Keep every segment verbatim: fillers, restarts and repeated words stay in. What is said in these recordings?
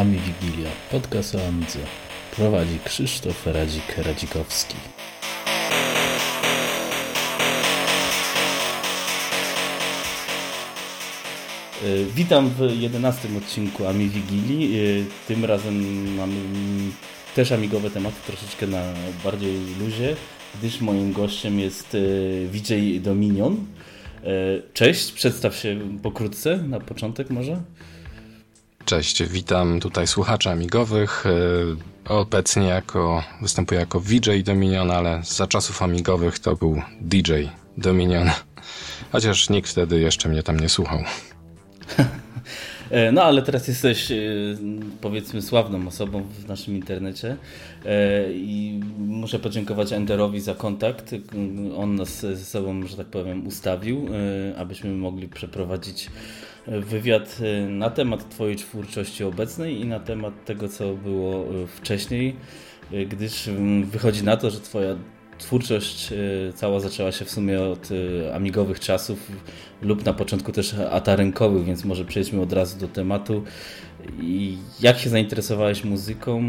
Ami Wigilia, podcast o Amidze. Prowadzi Krzysztof Radzik-Radzikowski. Witam w jedenastym odcinku Ami Wigilii. Tym razem mamy też amigowe tematy, troszeczkę na bardziej luzie, gdyż moim gościem jest V J Dominion. Cześć, przedstaw się pokrótce, na początek może. Cześć, witam tutaj słuchaczy amigowych. Obecnie jako, występuję jako V J Dominion, ale za czasów amigowych to był D J Dominion. Chociaż nikt wtedy jeszcze mnie tam nie słuchał. No ale teraz jesteś, powiedzmy, sławną osobą w naszym internecie i muszę podziękować Enderowi za kontakt. On nas ze sobą, że tak powiem, ustawił, abyśmy mogli przeprowadzić wywiad na temat twojej twórczości obecnej i na temat tego, co było wcześniej, gdyż wychodzi na to, że twoja twórczość cała zaczęła się w sumie od amigowych czasów lub na początku też atarynkowych, więc może przejdźmy od razu do tematu. I jak się zainteresowałeś muzyką?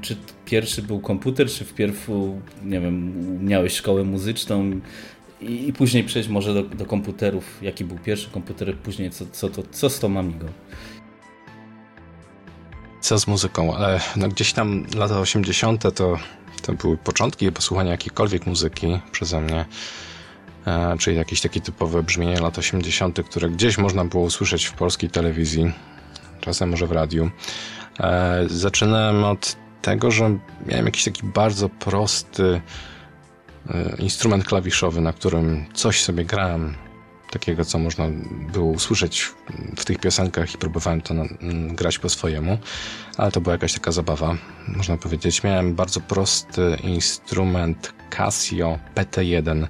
Czy pierwszy był komputer, czy wpierw, nie wiem, miałeś szkołę muzyczną? I później przejść może do, do komputerów. Jaki był pierwszy komputer, później co, co, to, co z tą Amigą? Co z muzyką? E, no gdzieś tam lata osiemdziesiąte to, to były początki posłuchania jakiejkolwiek muzyki przeze mnie. E, czyli jakieś takie typowe brzmienie lat osiemdziesiątych, które gdzieś można było usłyszeć w polskiej telewizji. Czasem może w radiu. E, zaczynałem od tego, że miałem jakiś taki bardzo prosty instrument klawiszowy, na którym coś sobie grałem, takiego co można było usłyszeć w tych piosenkach i próbowałem to na, grać po swojemu, ale to była jakaś taka zabawa, można powiedzieć. Miałem bardzo prosty instrument Casio P T jeden,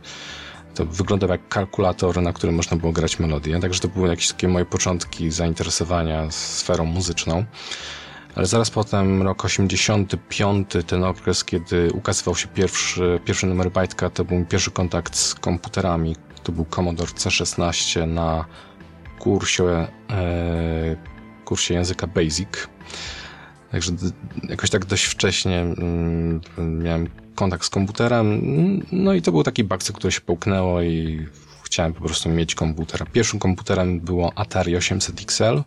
to wyglądał jak kalkulator, na którym można było grać melodię, także to były jakieś takie moje początki zainteresowania sferą muzyczną. Ale zaraz potem, rok osiemdziesiąty piąty, ten okres, kiedy ukazywał się pierwszy, pierwszy numer bajtka, to był mój pierwszy kontakt z komputerami. To był Commodore C szesnaście na kursie, e, kursie języka Basic. Także jakoś tak dość wcześnie miałem kontakt z komputerem. No i to był taki bakcyl, który się połknęło i chciałem po prostu mieć komputera. Pierwszym komputerem było Atari osiemset X L.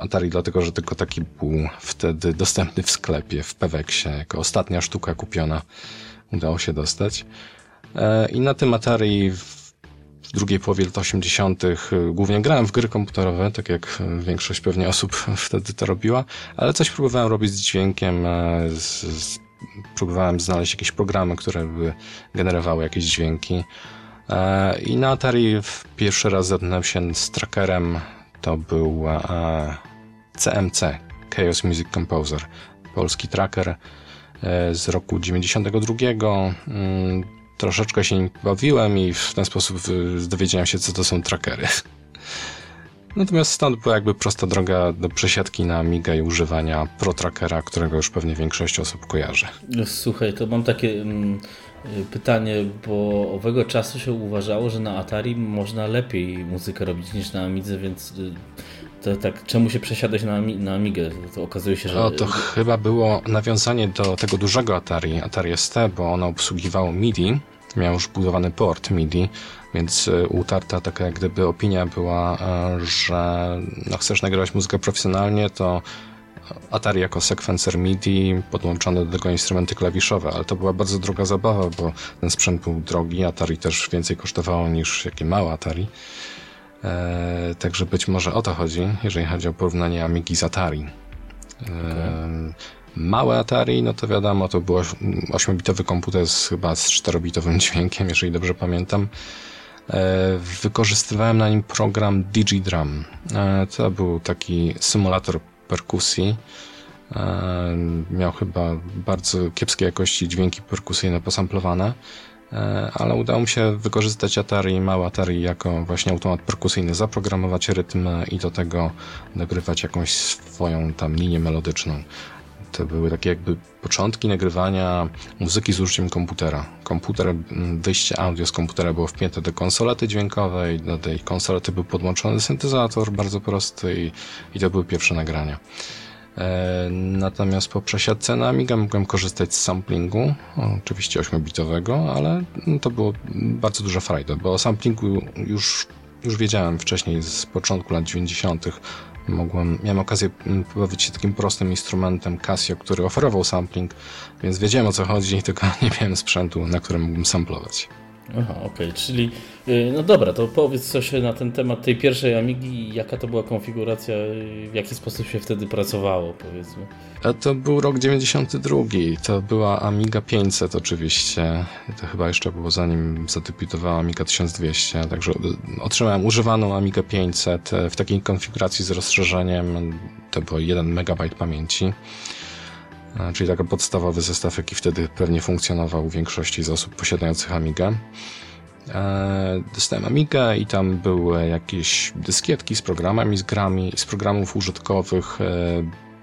Atari, dlatego że tylko taki był wtedy dostępny w sklepie, w Peweksie, jako ostatnia sztuka kupiona, udało się dostać. I na tym Atari w drugiej połowie lat osiemdziesiątych głównie grałem w gry komputerowe, tak jak większość pewnie osób wtedy to robiła, ale coś próbowałem robić z dźwiękiem, z, z, próbowałem znaleźć jakieś programy, które by generowały jakieś dźwięki. I na Atari pierwszy raz zetknąłem się z trackerem. To był e, C M C, Chaos Music Composer, polski tracker e, z roku dziewięćdziesiątego drugiego. Mm, troszeczkę się nim bawiłem i w ten sposób e, dowiedziałem się, co to są trackery. Natomiast stąd była jakby prosta droga do przesiadki na Amigę i używania ProTrackera, którego już pewnie większość osób kojarzy. Słuchaj, to mam takie mm, pytanie, bo owego czasu się uważało, że na Atari można lepiej muzykę robić niż na Amidze, więc to tak, czemu się przesiadać na, na Amigę? To okazuje się, że... No to chyba było nawiązanie do tego dużego Atari, Atari S T, bo ono obsługiwało MIDI, miał już budowany port MIDI, więc utarta taka jak gdyby opinia była, że no chcesz nagrywać muzykę profesjonalnie, to Atari jako sekwencer MIDI podłączone do tego instrumenty klawiszowe, ale to była bardzo droga zabawa, bo ten sprzęt był drogi, Atari też więcej kosztowało niż jakie małe Atari. Eee, także być może o to chodzi, jeżeli chodzi o porównanie Amigi z Atari. Eee, okay. Małe Atari, no to wiadomo, to był ośmiobitowy komputer z chyba z czterobitowym dźwiękiem, jeżeli dobrze pamiętam. Wykorzystywałem na nim program DigiDrum. To był taki symulator perkusji. Miał chyba bardzo kiepskiej jakości dźwięki perkusyjne posamplowane, ale udało mi się wykorzystać Atari, małe Atari jako właśnie automat perkusyjny, zaprogramować rytm i do tego dogrywać jakąś swoją tam linię melodyczną. To były takie jakby początki nagrywania muzyki z użyciem komputera. Komputer, wyjście audio z komputera było wpięte do konsolety dźwiękowej, do tej konsolety był podłączony syntezator bardzo prosty i, i to były pierwsze nagrania. Natomiast po przesiadce na Amigę mogłem korzystać z samplingu, oczywiście ośmiobitowego, ale to było bardzo duża frajda, bo o samplingu już, już wiedziałem wcześniej z początku lat dziewięćdziesiątych. Mogłem, miałem okazję pobawić się takim prostym instrumentem Casio, który oferował sampling, więc wiedziałem o co chodzi, tylko nie miałem sprzętu, na którym mógłbym samplować. Aha, okej, okay, czyli no dobra, to powiedz coś na ten temat tej pierwszej Amigi, jaka to była konfiguracja, w jaki sposób się wtedy pracowało, powiedzmy. A to był rok dziewięćdziesiąty drugi, to była Amiga pięćset oczywiście, to chyba jeszcze było zanim zadebiutowała Amiga tysiąc dwieście, także otrzymałem używaną Amigę pięćset w takiej konfiguracji z rozszerzeniem, to było jeden megabajt pamięci. Czyli taki podstawowy zestaw, jaki wtedy pewnie funkcjonował u większości z osób posiadających Amigę. Dostałem Amigę i tam były jakieś dyskietki z programami, z grami. Z programów użytkowych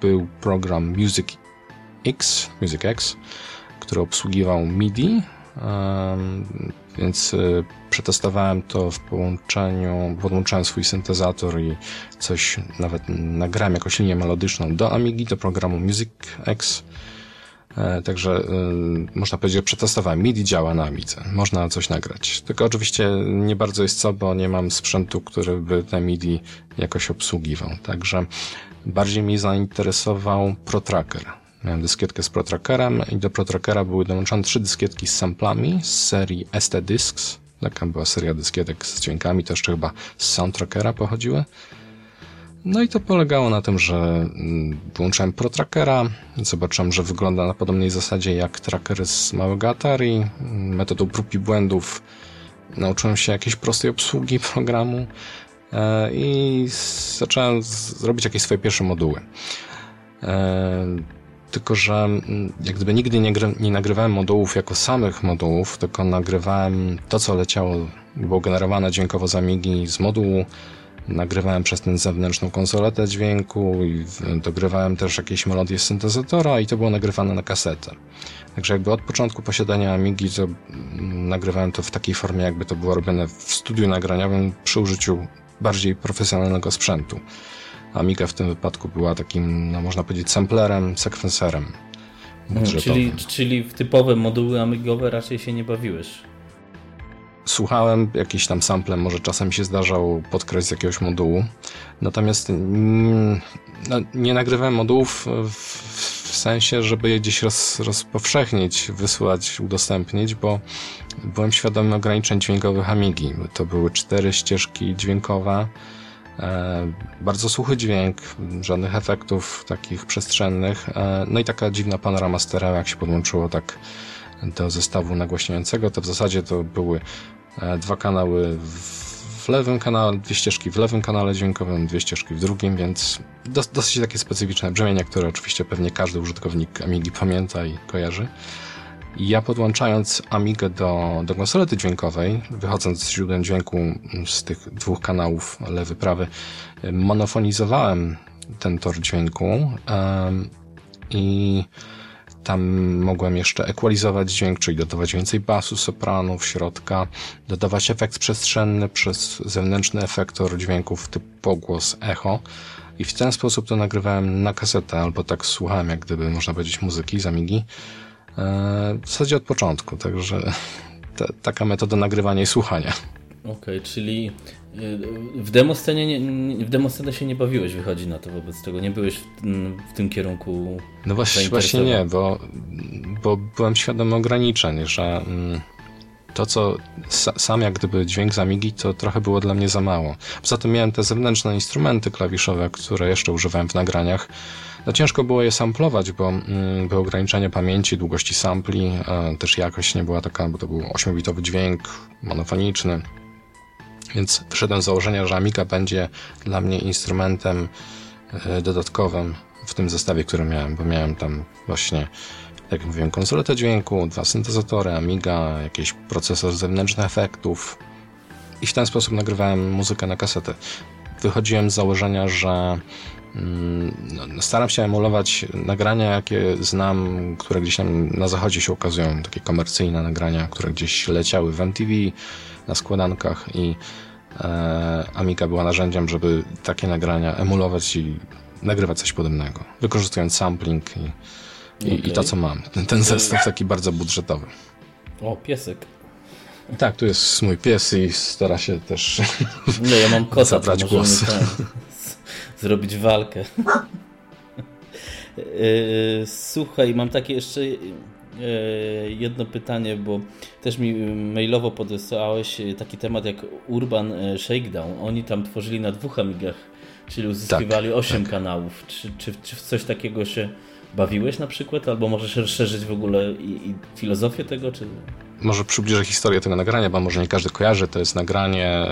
był program MusicX, MusicX, który obsługiwał MIDI, więc przetestowałem to w połączeniu, podłączałem swój syntezator i coś, nawet nagrałem jakąś linię melodyczną do Amigi, do programu MusicX, także można powiedzieć, że przetestowałem, MIDI działa na Amidze, można coś nagrać, tylko oczywiście nie bardzo jest co, bo nie mam sprzętu, który by te MIDI jakoś obsługiwał, także bardziej mnie zainteresował ProTracker. Miałem dyskietkę z ProTrackerem i do ProTrackera były dołączone trzy dyskietki z samplami z serii S T-Discs. Taka była seria dyskietek z dźwiękami, to jeszcze chyba z SoundTrackera pochodziły. No i to polegało na tym, że włączałem ProTrackera, zobaczyłem, że wygląda na podobnej zasadzie jak tracker z małego Atari. Metodą prób i błędów nauczyłem się jakiejś prostej obsługi programu i zacząłem robić jakieś swoje pierwsze moduły. Tylko że jak gdyby nigdy nie, gry, nie nagrywałem modułów jako samych modułów, tylko nagrywałem to, co leciało, było generowane dźwiękowo z Amigi z modułu, nagrywałem przez tę zewnętrzną konsoletę dźwięku i dogrywałem też jakieś melodie z syntezatora i to było nagrywane na kasetę. Także jakby od początku posiadania Amigi to nagrywałem to w takiej formie, jakby to było robione w studiu nagraniowym przy użyciu bardziej profesjonalnego sprzętu. Amiga w tym wypadku była takim, no można powiedzieć, samplerem, sekwenserem. Hmm, czyli, czyli w typowe moduły amigowe raczej się nie bawiłeś? Słuchałem, jakiś tam sample może czasem się zdarzał podkreś z jakiegoś modułu, natomiast mm, no, nie nagrywałem modułów w, w sensie, żeby je gdzieś roz, rozpowszechnić, wysłać, udostępnić, bo byłem świadomy ograniczeń dźwiękowych Amigi. To były cztery ścieżki dźwiękowe, bardzo suchy dźwięk, żadnych efektów takich przestrzennych, no i taka dziwna panorama stereo, jak się podłączyło tak do zestawu nagłaśniającego, to w zasadzie to były dwa kanały w lewym kanale, dwie ścieżki w lewym kanale dźwiękowym, dwie ścieżki w drugim, więc dosyć takie specyficzne brzmienia, które oczywiście pewnie każdy użytkownik Amigi pamięta i kojarzy. Ja podłączając Amigę do, do konsolety dźwiękowej, wychodząc z źródłem dźwięku z tych dwóch kanałów, lewy, prawy, monofonizowałem ten tor dźwięku um, i tam mogłem jeszcze ekwalizować dźwięk, czyli dodawać więcej basu, sopranów, środka, dodawać efekt przestrzenny przez zewnętrzny efektor dźwięków typu pogłos, echo. I w ten sposób to nagrywałem na kasetę, albo tak słuchałem, jak gdyby, można powiedzieć, muzyki z Amigi. W zasadzie od początku, także ta, taka metoda nagrywania i słuchania. Okej, okay, czyli w demoscenie, w demoscenie się nie bawiłeś, wychodzi na to wobec tego, nie byłeś w, w tym kierunku. No właśnie, właśnie nie, bo, bo byłem świadomy ograniczeń, że to co sam jak gdyby dźwięk z Amigi to trochę było dla mnie za mało. Poza tym miałem te zewnętrzne instrumenty klawiszowe, które jeszcze używałem w nagraniach. No ciężko było je samplować, bo mm, było ograniczenie pamięci, długości sampli, e, też jakość nie była taka, bo to był ośmiobitowy dźwięk, monofoniczny. Więc wyszedłem z założenia, że Amiga będzie dla mnie instrumentem e, dodatkowym w tym zestawie, który miałem, bo miałem tam właśnie, jak mówiłem, konsoletę dźwięku, dwa syntezatory, Amiga, jakiś procesor zewnętrzny efektów i w ten sposób nagrywałem muzykę na kasetę. Wychodziłem z założenia, że Staram się emulować nagrania, jakie znam, które gdzieś tam na zachodzie się ukazują, takie komercyjne nagrania, które gdzieś leciały w M T V, na składankach, i e, Amiga była narzędziem, żeby takie nagrania emulować i nagrywać coś podobnego, wykorzystując sampling i, i, okay. i to, co mam. Ten zestaw taki bardzo budżetowy. O, piesek. Tak, tu jest mój pies i stara się też no, ja mam kosa, zabrać głos. Zrobić walkę. Słuchaj, mam takie jeszcze jedno pytanie, bo też mi mailowo podesłałeś taki temat jak Urban Shakedown. Oni tam tworzyli na dwóch Amigach, czyli uzyskiwali tak, osiem tak. kanałów. Czy, czy, czy w coś takiego się bawiłeś na przykład? Albo możesz rozszerzyć w ogóle i, i filozofię tego? Czy... Może przybliżę historię tego nagrania, bo może nie każdy kojarzy. To jest nagranie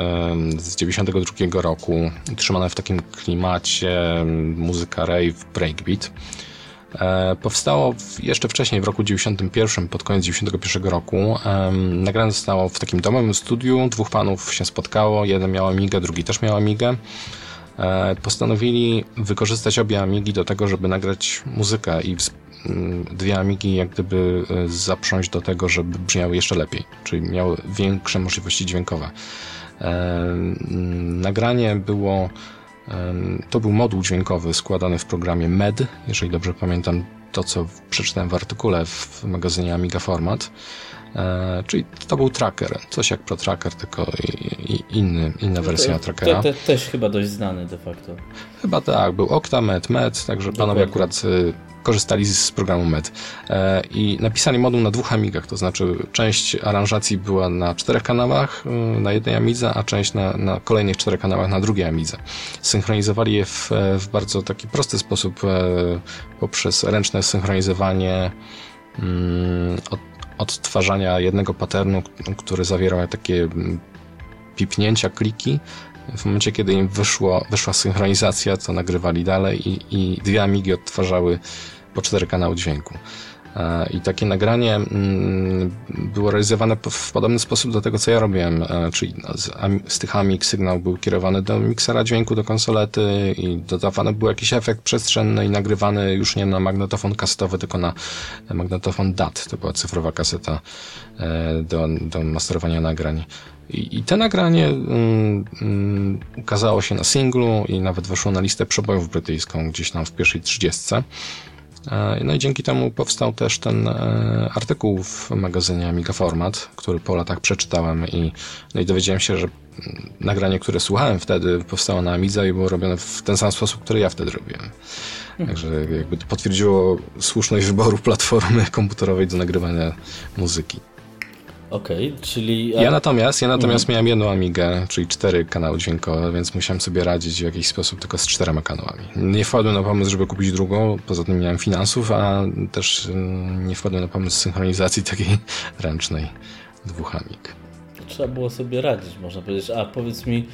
z dziewięćdziesiątego drugiego roku, trzymane w takim klimacie muzyka rave, breakbeat. Powstało jeszcze wcześniej, w roku dziewięćdziesiątym pierwszym, pod koniec dziewięćdziesiątego pierwszego roku. Nagranie zostało w takim domowym studiu, dwóch panów się spotkało, jeden miał Amigę, drugi też miał Amigę. Postanowili wykorzystać obie Amigi do tego, żeby nagrać muzykę, i dwie Amigi jak gdyby zaprząść do tego, żeby brzmiały jeszcze lepiej, czyli miały większe możliwości dźwiękowe. Nagranie było, to był moduł dźwiękowy składany w programie M E D, jeżeli dobrze pamiętam to, co przeczytałem w artykule w magazynie Amiga Format. Czyli to był tracker, coś jak ProTracker, tylko i, i inny, inna wersja no to, trackera. To, to też chyba dość znany de facto. Chyba tak, był OctaMED, M E D, także panowie akurat y, korzystali z programu M E D. E, I napisali moduł na dwóch Amigach, to znaczy część aranżacji była na czterech kanałach, y, na jednej Amidze, a część na, na kolejnych czterech kanałach na drugiej Amidze. Synchronizowali je w, w bardzo taki prosty sposób, e, poprzez ręczne synchronizowanie mm, od odtwarzania jednego patternu, który zawierał takie pipnięcia, kliki. W momencie, kiedy im wyszło, wyszła synchronizacja, to nagrywali dalej i, i dwie Amigi odtwarzały po cztery kanały dźwięku. I takie nagranie było realizowane w podobny sposób do tego, co ja robiłem, czyli z, z tych Amig sygnał był kierowany do miksera dźwięku, do konsolety, i dodawany był jakiś efekt przestrzenny i nagrywany już nie na magnetofon kasetowy, tylko na magnetofon D A T. To była cyfrowa kaseta do, do masterowania nagrań. I, i te nagranie mm, mm, ukazało się na singlu i nawet weszło na listę przebojów brytyjską gdzieś tam w pierwszej trzydziestce. No i dzięki temu powstał też ten artykuł w magazynie Amiga Format, który po latach przeczytałem i, no i dowiedziałem się, że nagranie, które słuchałem wtedy, powstało na Amidze i było robione w ten sam sposób, który ja wtedy robiłem. Także jakby to potwierdziło słuszność wyboru platformy komputerowej do nagrywania muzyki. Okej, okay, czyli... Ja natomiast, ja natomiast mhm. miałem jedną Amigę, czyli cztery kanały dźwiękowe, więc musiałem sobie radzić w jakiś sposób tylko z czterema kanałami. Nie wpadłem na pomysł, żeby kupić drugą, poza tym nie miałem finansów, a też nie wpadłem na pomysł synchronizacji takiej ręcznej dwóch Amig. Trzeba było sobie radzić, można powiedzieć. A powiedz mi,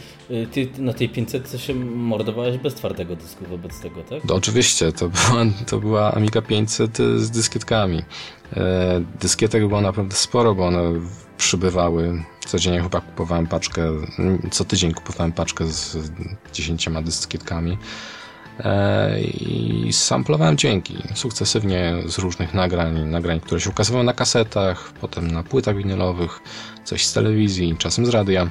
ty na tej pięćsetce się mordowałeś bez twardego dysku wobec tego, tak? No, oczywiście, to była, to była Amiga pięćset z dyskietkami. Dyskietek było naprawdę sporo, bo one przybywały. Codziennie chyba kupowałem paczkę, co tydzień kupowałem paczkę z dziesięcioma dyskietkami. I samplowałem dźwięki sukcesywnie z różnych nagrań, nagrań, które się ukazywały na kasetach, potem na płytach winylowych, coś z telewizji, czasem z radia.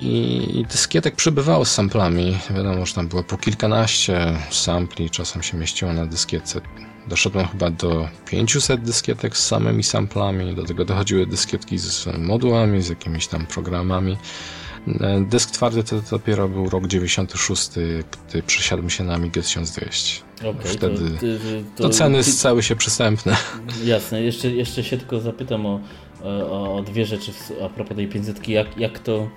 I dyskietek przybywało z samplami, wiadomo, że tam było po kilkanaście sampli, czasem się mieściło na dyskietce. Doszedłem chyba do pięciuset dyskietek z samymi samplami, do tego dochodziły dyskietki z modułami, z jakimiś tam programami. Dysk twardy to dopiero był rok dziewięćdziesiąty szósty, gdy przesiadłem się na Amigę tysiąc dwieście. Okay, Wtedy to, to, to, to ceny ty... stały się przystępne. Jasne, jeszcze, jeszcze się tylko zapytam o, o, o dwie rzeczy a propos tej pięćsetki. Jak, jak, to,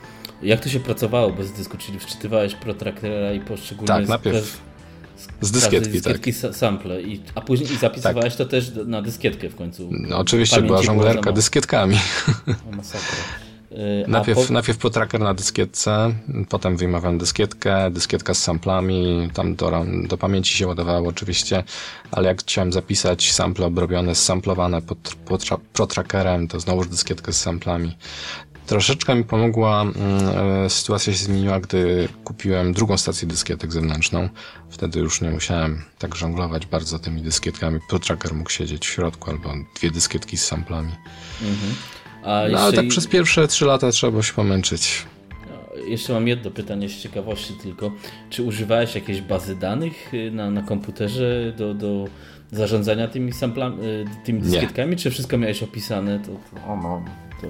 jak to się pracowało bez dysku? Czyli wczytywałeś ProTrackera i poszczególne... Tak, najpierw z dyskietki, z dyskietki tak. sample, I, a później i zapisywałeś tak. to też na dyskietkę w końcu. No, oczywiście, pamięci była żonglerka było, no, dyskietkami. O masakra. Najpierw, po... najpierw ProTracker na dyskietce, potem wyjmowałem dyskietkę, dyskietka z samplami, tam do, do pamięci się ładowało oczywiście, ale jak chciałem zapisać sample obrobione, samplowane pod, pod, pod ProTrackerem, to znowuż dyskietkę z samplami. Troszeczkę mi pomogła, sytuacja się zmieniła, gdy kupiłem drugą stację dyskietek zewnętrzną. Wtedy już nie musiałem tak żonglować bardzo tymi dyskietkami. ProTracker mógł siedzieć w środku, albo dwie dyskietki z samplami. Mhm. A no, ale tak i... przez pierwsze trzy lata trzeba było się pomęczyć. Jeszcze mam jedno pytanie z ciekawości tylko. Czy używałeś jakiejś bazy danych na, na komputerze do, do zarządzania tymi samplami, tymi dyskietkami? Nie. Czy wszystko miałeś opisane? To, to, ono, to...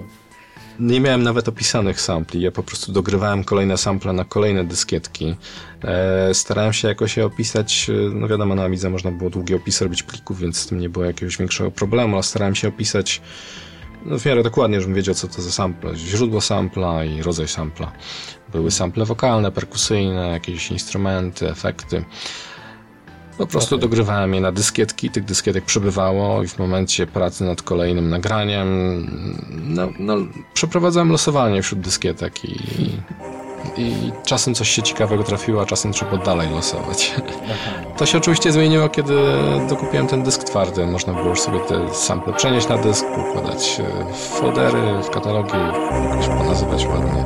Nie miałem nawet opisanych sampli. Ja po prostu dogrywałem kolejne sample na kolejne dyskietki. E, starałem się jakoś je opisać. No wiadomo, na Amidze można było długi opis robić plików, więc z tym nie było jakiegoś większego problemu, ale starałem się opisać no w miarę dokładnie, żebym wiedział, co to za sample. Źródło sampla i rodzaj sampla. Były sample wokalne, perkusyjne, jakieś instrumenty, efekty. Po prostu okay. dogrywałem je na dyskietki, tych dyskietek przebywało i w momencie pracy nad kolejnym nagraniem no, no, przeprowadzałem losowanie wśród dyskietek i, i czasem coś się ciekawego trafiło, a czasem trzeba dalej losować. To się oczywiście zmieniło, kiedy dokupiłem ten dysk twardy. Można było już sobie te sample przenieść na dysk, układać w foldery, w katalogi, jakoś ponazywać ładnie.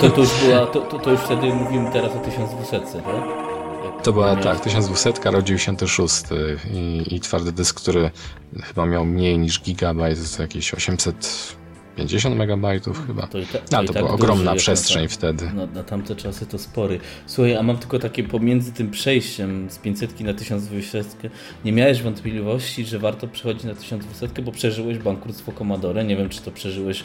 To, to, już była, to, to, to już wtedy mówimy teraz o tysiąc dwieście, tak? To była tak, tysiąc dwieście, rodził się też szósty i, i twardy dysk, który chyba miał mniej niż gigabajt, to jakieś osiemset pięćdziesiąt megabajtów chyba. To, i ta, to, no, to i była tak ogromna przestrzeń tak, wtedy. No, na tamte czasy to spory. Słuchaj, a mam tylko takie pomiędzy tym przejściem z pięćset na tysiąc dwieście, nie miałeś wątpliwości, że warto przechodzić na tysiąc dwieście, bo przeżyłeś bankructwo Commodore, nie wiem czy to przeżyłeś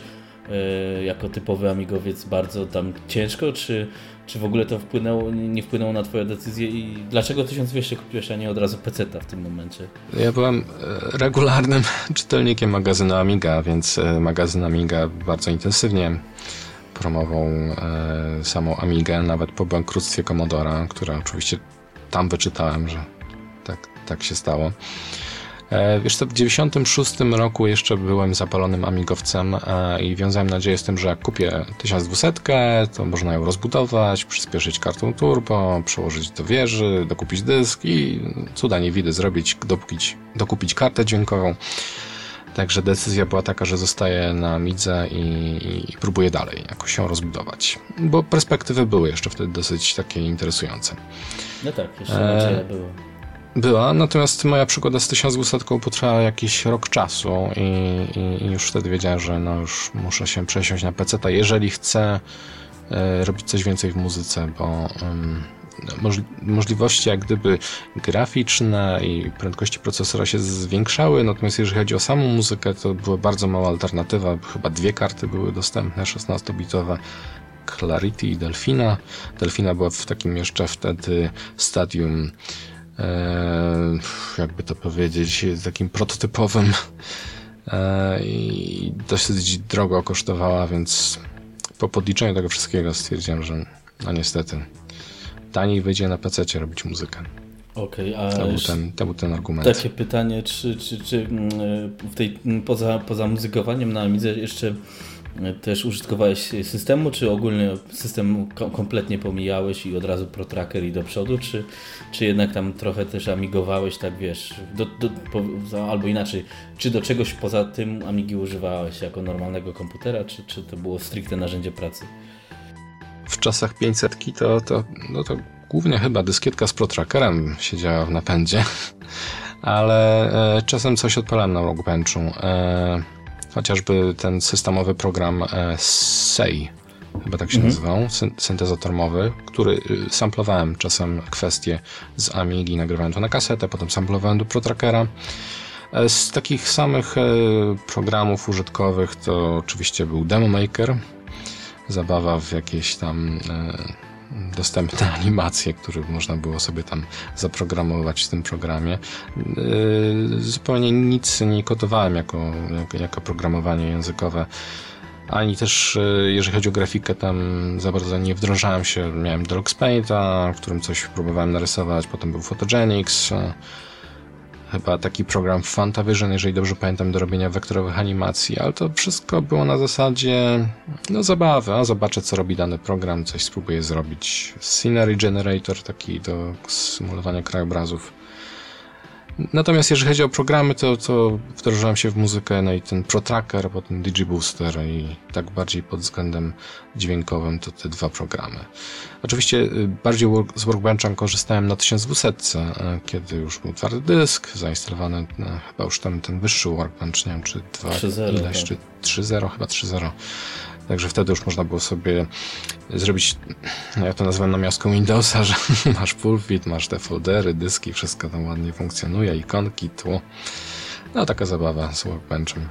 jako typowy amigowiec bardzo tam ciężko, czy, czy w ogóle to wpłynęło, nie wpłynęło na twoje decyzje i dlaczego tysiąc dwieście kupiłeś, a nie od razu peceta w tym momencie? Ja byłem regularnym czytelnikiem magazynu Amiga, więc magazyn Amiga bardzo intensywnie promował samą Amigę, nawet po bankructwie Commodora, które oczywiście tam wyczytałem, że tak, tak się stało. Wiesz co, w dziewięćdziesiątym szóstym roku jeszcze byłem zapalonym amigowcem i wiązałem nadzieję z tym, że jak kupię tysiąc dwieście, to można ją rozbudować, przyspieszyć kartą turbo, przełożyć do wieży, dokupić dysk i cuda nie widzę zrobić, dokupić, dokupić kartę dźwiękową. Także decyzja była taka, że zostaję na Amidze i, i próbuję dalej jakoś się rozbudować. Bo perspektywy były jeszcze wtedy dosyć takie interesujące. No tak, jeszcze nadzieja e... była. Była, natomiast moja przygoda z tysiąc dwusetką potrwała jakiś rok czasu i, i, i już wtedy wiedziałem, że no już muszę się przesiąść na peceta, jeżeli chcę y, robić coś więcej w muzyce, bo y, moż, możliwości jak gdyby graficzne i prędkości procesora się zwiększały, natomiast jeżeli chodzi o samą muzykę, to była bardzo mała alternatywa, chyba dwie karty były dostępne, szesnastobitowe. Clarity i Delfina. Delfina była w takim jeszcze wtedy stadium, jakby to powiedzieć, takim prototypowym i dosyć drogo kosztowała, więc po podliczeniu tego wszystkiego stwierdziłem, że no niestety taniej wyjdzie na pececie robić muzykę. Okej, okay, a to był, ten, to był ten argument. Takie pytanie, czy, czy, czy w tej, poza, poza muzykowaniem na Amidze jeszcze też użytkowałeś systemu, czy ogólnie system kompletnie pomijałeś i od razu ProTracker i do przodu, czy, czy jednak tam trochę też amigowałeś, tak wiesz, do, do, po, albo inaczej, czy do czegoś poza tym Amigi używałeś jako normalnego komputera, czy, czy to było stricte narzędzie pracy? W czasach pięćsetki to, to, no to głównie chyba dyskietka z ProTrackerem siedziała w napędzie, ale e, czasem coś odpalałem na Workbenchu. E, Chociażby ten systemowy program S E I, chyba tak się mhm. nazywał, syntezator mowy, który samplowałem czasem kwestie z Amigi, nagrywałem to na kasetę, potem samplowałem do ProTrackera. Z takich samych programów użytkowych to oczywiście był Demomaker, zabawa w jakieś tam dostępne animacje, które można było sobie tam zaprogramować w tym programie. Zupełnie nic nie kodowałem jako, jako, jako programowanie językowe, ani też jeżeli chodzi o grafikę, tam za bardzo nie wdrożałem się. Miałem Deluxe Painta, w którym coś próbowałem narysować, potem był Photogenics, chyba taki program FantaVision, jeżeli dobrze pamiętam, do robienia wektorowych animacji, ale to wszystko było na zasadzie no zabawy, a zobaczę co robi dany program, coś spróbuję zrobić. Scenery Generator, taki do symulowania krajobrazów. Natomiast jeżeli chodzi o programy, to, to wdrożyłem się w muzykę, no i ten ProTracker, potem DigiBooster i tak bardziej pod względem dźwiękowym to te dwa programy. Oczywiście bardziej work, z Workbencha korzystałem na tysiąc dwieście, kiedy już był twardy dysk zainstalowany, no, chyba już tam ten wyższy Workbench, nie wiem czy dwa, trzy zero, chyba trzy zero. Także wtedy już można było sobie zrobić, no ja to nazywam namiastką Windowsa, że masz pulpit, masz te foldery, dyski, wszystko tam ładnie funkcjonuje, ikonki, tło. No taka zabawa z Workbenchem.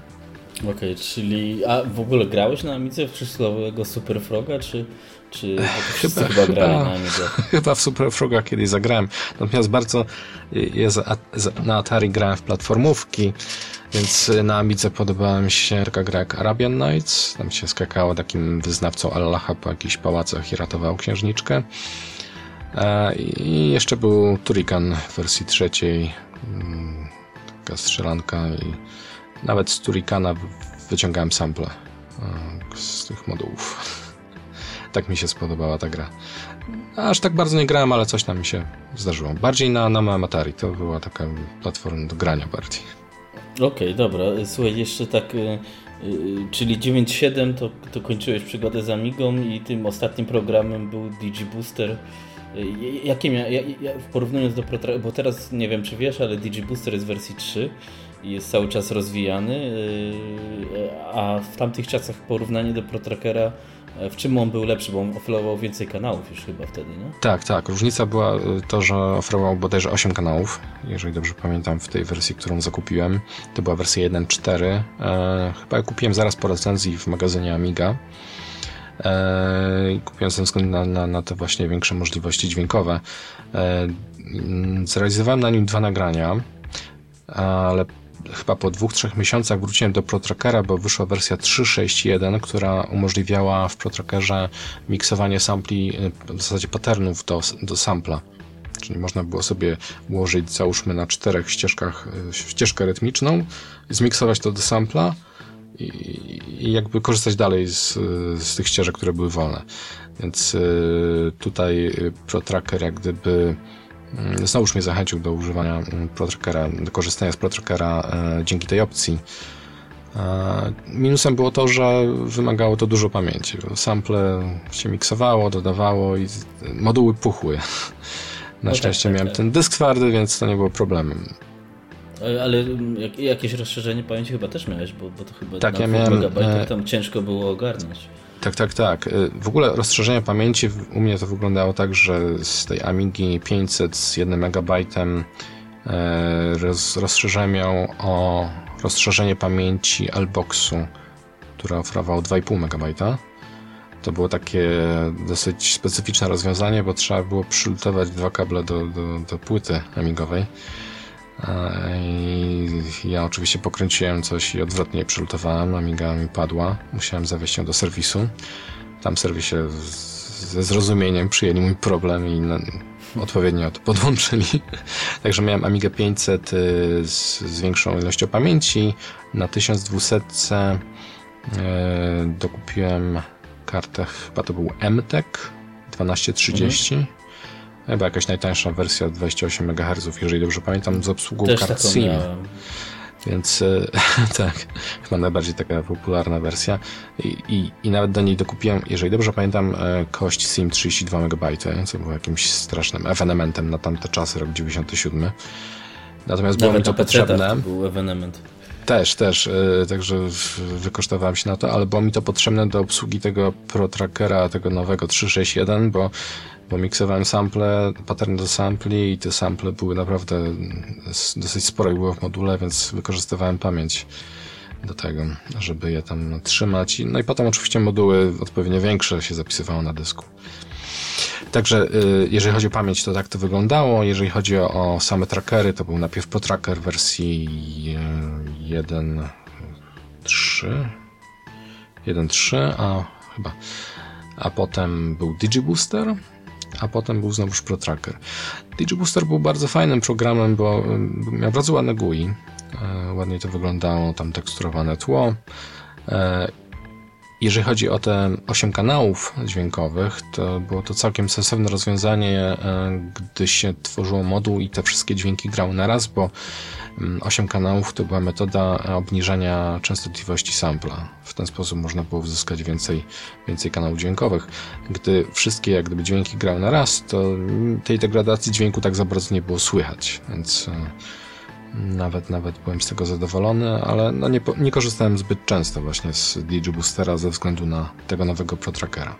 Okej, okay, czyli a w ogóle grałeś na Amidze w przysłowiowego Superfroga, czy, czy wszyscy chyba, chyba grali na Amidze? Chyba w Superfroga kiedyś zagrałem, natomiast bardzo ja za, za, na Atari grałem w platformówki, więc na Amidze podobała mi się taka gra jak Arabian Nights, tam się skakało takim wyznawcą Allaha po jakichś pałacach i ratował księżniczkę. I jeszcze był Turikan w wersji trzeciej, taka strzelanka i nawet z Turikana wyciągałem sample z tych modułów. Tak mi się spodobała ta gra. Aż tak bardzo nie grałem, ale coś tam mi się zdarzyło. Bardziej na, na małym Atari, to była taka platforma do grania bardziej. Okej, okay, dobra. Słuchaj, jeszcze tak, yy, czyli dziewięć siedem to, to kończyłeś przygodę z Amigą i tym ostatnim programem był DigiBooster. Jakim ja, ja, ja porównując do ProTrackera, bo teraz nie wiem czy wiesz, ale DigiBooster jest w wersji trzy i jest cały czas rozwijany, a w tamtych czasach porównanie do ProTrackera, w czym on był lepszy, bo on oferował więcej kanałów już chyba wtedy, nie? Tak, tak. Różnica była to, że oferował bodajże osiem kanałów, jeżeli dobrze pamiętam, w tej wersji, którą zakupiłem. To była wersja jeden cztery. Chyba ja kupiłem zaraz po recenzji w magazynie Amiga. Kupiłem ze względu na, na, na te właśnie większe możliwości dźwiękowe. Zrealizowałem na nim dwa nagrania, ale chyba po dwóch, trzech miesiącach wróciłem do ProTrackera, bo wyszła wersja trzy sześć jeden, która umożliwiała w ProTrackerze miksowanie sampli, w zasadzie patternów do, do sampla. Czyli można było sobie ułożyć, załóżmy, na czterech ścieżkach ścieżkę rytmiczną, zmiksować to do sampla i jakby korzystać dalej z, z tych ścieżek, które były wolne. Więc tutaj ProTracker jak gdyby znowuż mnie zachęcił do używania ProTrackera, do korzystania z ProTrackera dzięki tej opcji. Minusem było to, że wymagało to dużo pamięci. Sample się miksowało, dodawało i moduły puchły. Na no szczęście tak, miałem tak, ten dysk twardy, więc to nie było problemem. Ale jakieś rozszerzenie pamięci chyba też miałeś, bo, bo to chyba tak, na ja megabajtach tam ciężko było ogarnąć. Tak, tak, tak. W ogóle rozszerzenie pamięci u mnie to wyglądało tak, że z tej Amigi pięćset z jednym megabajtem roz, rozszerzałem ją o rozszerzenie pamięci Alboxu, która oferowało dwa i pół megabajta. To było takie dosyć specyficzne rozwiązanie, bo trzeba było przylutować dwa kable do, do, do płyty amigowej. I ja oczywiście pokręciłem coś i odwrotnie przylutowałem, Amiga mi padła, musiałem zawieźć ją do serwisu. Tam w serwisie ze zrozumieniem przyjęli mój problem i na, odpowiednio to podłączyli. Także miałem Amigę pięćset z, z większą ilością pamięci. Na tysiąc dwieście yy, dokupiłem kartę, chyba to był M T E C dwanaście trzydzieści. Mhm. Chyba jakaś najtańsza wersja dwadzieścia osiem megaherców, jeżeli dobrze pamiętam, z obsługą też kart SIM. Miałem. Więc y, tak, chyba najbardziej taka popularna wersja. I, i, I nawet do niej dokupiłem, jeżeli dobrze pamiętam, kość SIM trzydzieści dwa megabajty, co było jakimś strasznym ewenementem na tamte czasy, rok dziewięćdziesiąty siódmy. Natomiast nawet było mi to potrzebne. To był ewenement. Też, też, y, także wykosztowałem się na to, ale było mi to potrzebne do obsługi tego ProTrackera, tego nowego trzysta sześćdziesiąt jeden, bo bo miksowałem sample, pattern do sampli i te sample były naprawdę dosyć sporo było w module, więc wykorzystywałem pamięć do tego, żeby je tam trzymać. No i potem oczywiście moduły odpowiednio większe się zapisywało na dysku. Także jeżeli chodzi o pamięć, to tak to wyglądało. Jeżeli chodzi o same trackery, to był najpierw ProTracker wersji jeden kropka trzy, a chyba, a potem był DigiBooster, a potem był znowuż ProTracker. DigiBooster był bardzo fajnym programem, bo miał bardzo ładne G U I. Ładnie to wyglądało, tam teksturowane tło. Jeżeli chodzi o te osiem kanałów dźwiękowych, to było to całkiem sensowne rozwiązanie, gdy się tworzyło moduł i te wszystkie dźwięki grały naraz, bo osiem kanałów to była metoda obniżania częstotliwości sampla. W ten sposób można było uzyskać więcej, więcej kanałów dźwiękowych. Gdy wszystkie jak gdyby dźwięki grały naraz, to tej degradacji dźwięku tak za bardzo nie było słychać, więc Nawet, nawet byłem z tego zadowolony, ale no nie, nie korzystałem zbyt często właśnie z DigiBoostera ze względu na tego nowego ProTrackera.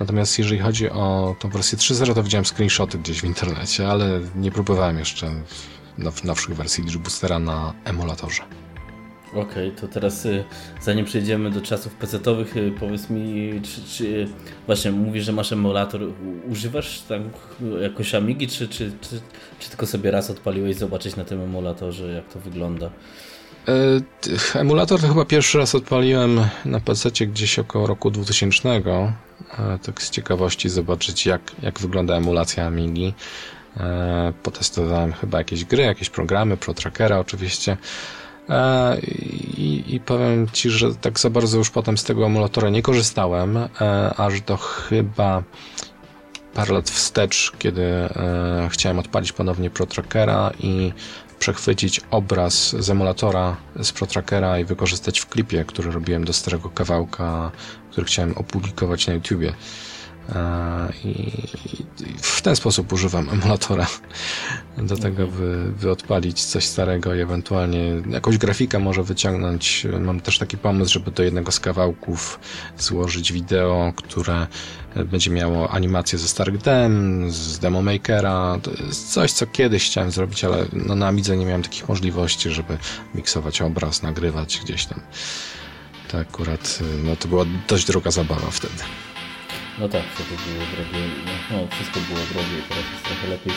Natomiast jeżeli chodzi o tą wersję trzy zero, to widziałem screenshoty gdzieś w internecie, ale nie próbowałem jeszcze now, nowszych wersji DigiBoostera na emulatorze. Okej, okay, to teraz y, zanim przejdziemy do czasów pecetowych, y, powiedz mi, czy, czy właśnie mówisz, że masz emulator, używasz tam jakoś Amigi, czy, czy, czy, czy tylko sobie raz odpaliłeś zobaczyć na tym emulatorze, jak to wygląda? Y, emulator to chyba pierwszy raz odpaliłem na pececie gdzieś około roku dwutysięcznego, tak z ciekawości zobaczyć, jak, jak wygląda emulacja Amigi. Y, potestowałem chyba jakieś gry, jakieś programy, ProTrackera oczywiście. I, I powiem Ci, że tak za bardzo już potem z tego emulatora nie korzystałem, aż do chyba parę lat wstecz, kiedy chciałem odpalić ponownie ProTrackera i przechwycić obraz z emulatora z ProTrackera i wykorzystać w klipie, który robiłem do starego kawałka, który chciałem opublikować na YouTubie. I w ten sposób używam emulatora do tego, by, by odpalić coś starego i ewentualnie jakąś grafikę może wyciągnąć. Mam też taki pomysł, żeby do jednego z kawałków złożyć wideo, które będzie miało animację ze starych dem, z Demomakera. To jest coś, co kiedyś chciałem zrobić, ale no na Amidze nie miałem takich możliwości, żeby miksować obraz, nagrywać gdzieś tam. To akurat no to była dość droga zabawa wtedy. No tak, wtedy było drogie, no wszystko było drogie, teraz jest trochę lepiej.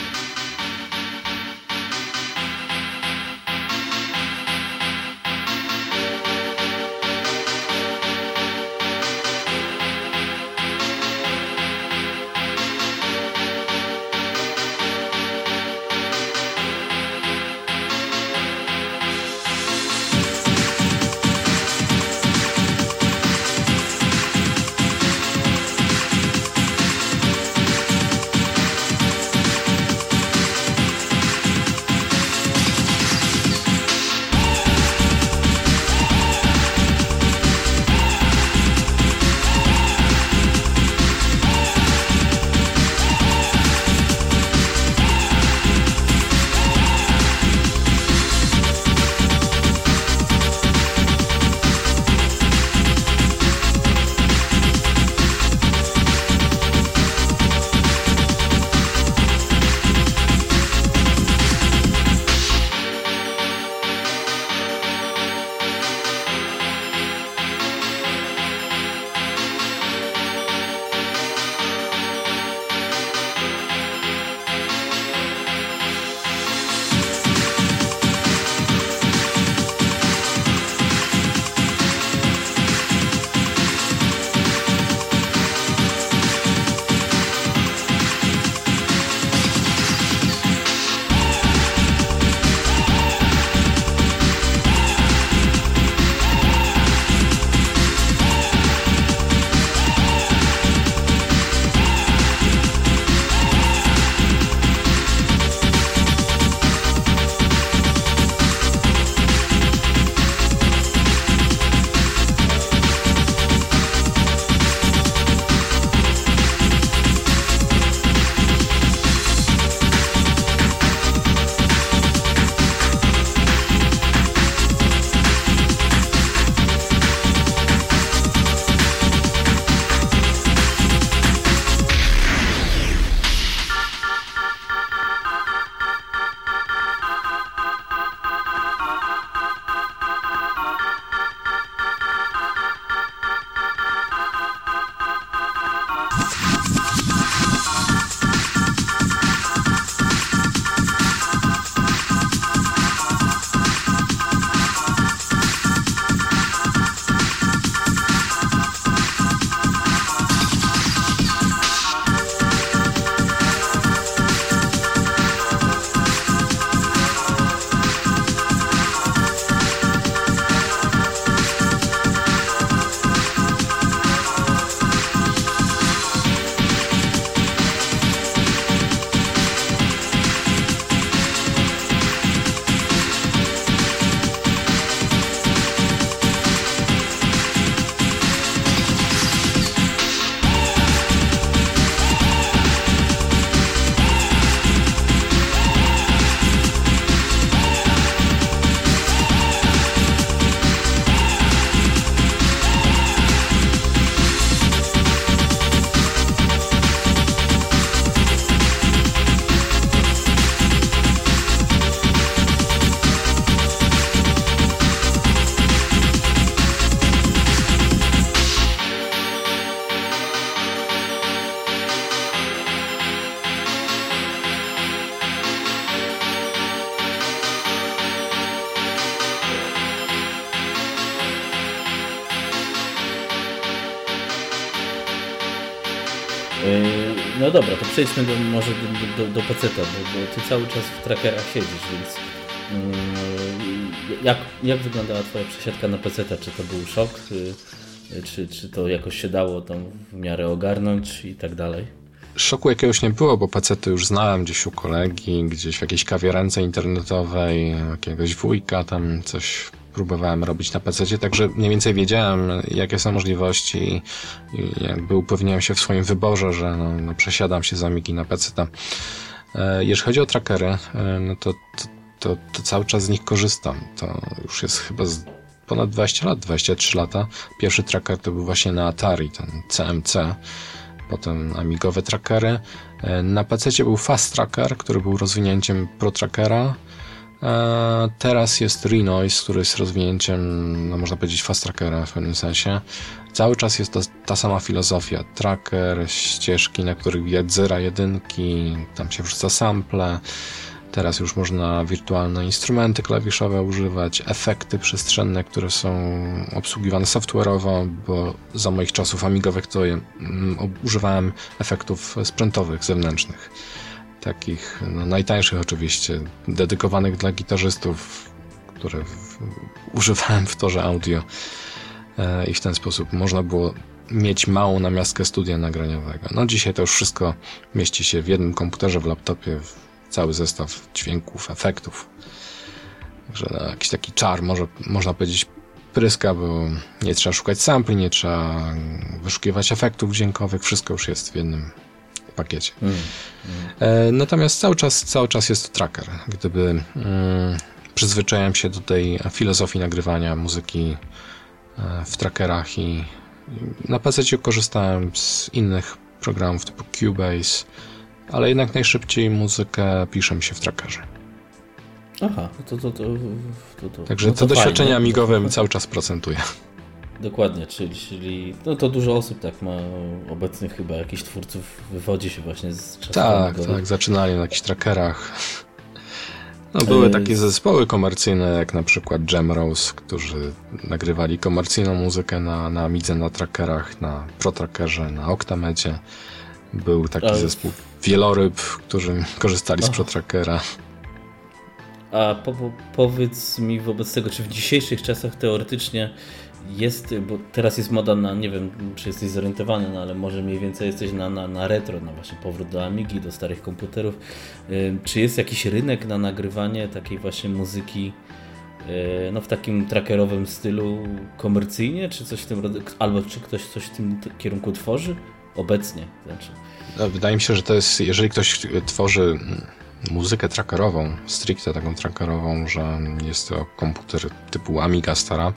No dobra, to przejdźmy do, może do, do, do peceta, bo, bo ty cały czas w trackerach siedzisz, więc yy, jak, jak wyglądała twoja przesiadka na peceta? Czy to był szok? Yy, czy, czy to jakoś się dało tam w miarę ogarnąć i tak dalej? Szoku jakiegoś nie było, bo pecety już znałem gdzieś u kolegi, gdzieś w jakiejś kawiarence internetowej, jakiegoś wujka, tam coś próbowałem robić na pececie, także mniej więcej wiedziałem, jakie są możliwości i jakby upewniałem się w swoim wyborze, że no, no przesiadam się z Amigi na peceta. E, jeżeli chodzi o trackery, e, no to, to, to, to cały czas z nich korzystam. To już jest chyba z ponad dwadzieścia lat, dwadzieścia trzy lata. Pierwszy tracker to był właśnie na Atari, ten C M C, potem amigowe trackery. E, na pececie był Fast Tracker, który był rozwinięciem ProTrackera. Teraz jest Renoise, który jest rozwinięciem, no można powiedzieć, Fast Trackera w pewnym sensie. Cały czas jest ta, ta sama filozofia. Tracker, ścieżki, na których widać zera, jedynki, tam się wrzuca sample. Teraz już można wirtualne instrumenty klawiszowe używać, efekty przestrzenne, które są obsługiwane software'owo, bo za moich czasów amigowych to je, um, używałem efektów sprzętowych, zewnętrznych. Takich no, najtańszych oczywiście, dedykowanych dla gitarzystów, które w, używałem w torze audio e, i w ten sposób można było mieć małą namiastkę studia nagraniowego. No dzisiaj to już wszystko mieści się w jednym komputerze, w laptopie, w cały zestaw dźwięków, efektów. Także no, jakiś taki czar, może, można powiedzieć, pryska, bo nie trzeba szukać sampli, nie trzeba wyszukiwać efektów dźwiękowych, wszystko już jest w jednym pakiecie. Mm, mm. Natomiast cały czas, cały czas jest to tracker. Gdyby mm, przyzwyczaiłem się do tej filozofii nagrywania muzyki w trackerach i na pececie korzystałem z innych programów typu Cubase, ale jednak najszybciej muzykę piszę się w trackerze. Aha, to to... to, to, to Także no to, to doświadczenie fajnie, amigowe to, to... cały czas procentuje. Dokładnie, czyli, czyli no to dużo osób tak ma obecnie, chyba jakichś twórców wywodzi się właśnie z czasów. Tak, tego. tak, zaczynali na jakichś trackerach. No były eee... takie zespoły komercyjne, jak na przykład Jam Rose, którzy nagrywali komercyjną muzykę na, na Amidze, na trackerach, na ProTrackerze, na OctaMEDzie. Był taki A... zespół Wieloryb, którzy korzystali Aha. z ProTrackera. A po, po, powiedz mi wobec tego, czy w dzisiejszych czasach teoretycznie jest, bo teraz jest moda na, nie wiem, czy jesteś zorientowany, no ale może mniej więcej jesteś na, na, na retro, na właśnie powrót do Amigi, do starych komputerów. Yy, czy jest jakiś rynek na nagrywanie takiej właśnie muzyki yy, no w takim trackerowym stylu komercyjnie, czy coś w tym rodzaju, albo czy ktoś coś w tym kierunku tworzy? Obecnie. Znaczy. No, wydaje mi się, że to jest, jeżeli ktoś tworzy muzykę trackerową, stricte taką trackerową, że jest to komputer typu Amiga stara,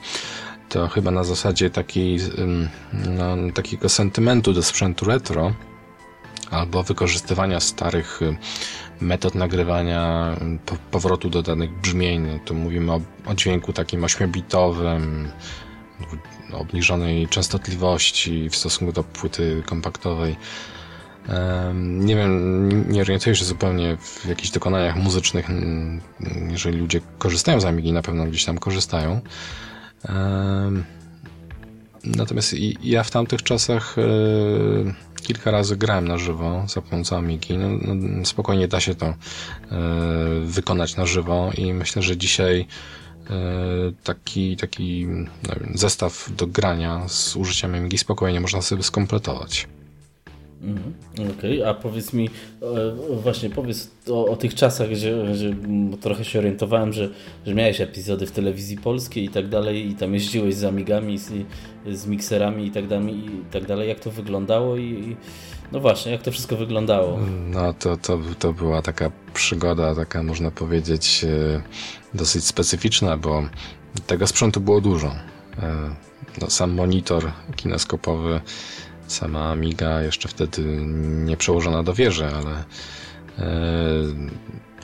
to chyba na zasadzie taki, no, takiego sentymentu do sprzętu retro albo wykorzystywania starych metod nagrywania, po, powrotu do danych brzmień. Tu mówimy o, o dźwięku takim ośmiobitowym, obniżonej częstotliwości w stosunku do płyty kompaktowej. Nie wiem, nie orientuję się zupełnie w jakichś dokonaniach muzycznych, jeżeli ludzie korzystają z Amigi, na pewno gdzieś tam korzystają. Natomiast ja w tamtych czasach kilka razy grałem na żywo za pomocą Amigi. No, no, spokojnie da się to wykonać na żywo i myślę, że dzisiaj taki, taki no, zestaw do grania z użyciem Amigi spokojnie można sobie skompletować. Okej, okay, a powiedz mi właśnie powiedz o, o tych czasach, gdzie, gdzie trochę się orientowałem, że, że miałeś epizody w telewizji polskiej i tak dalej i tam jeździłeś z Amigami, z, z mikserami i tak, dalej, i tak dalej, jak to wyglądało i, i no właśnie, jak to wszystko wyglądało? No to, to, to była taka przygoda, taka można powiedzieć dosyć specyficzna, bo tego sprzętu było dużo. No, sam monitor kineskopowy, sama Amiga jeszcze wtedy nie przełożona do wieży, ale yy,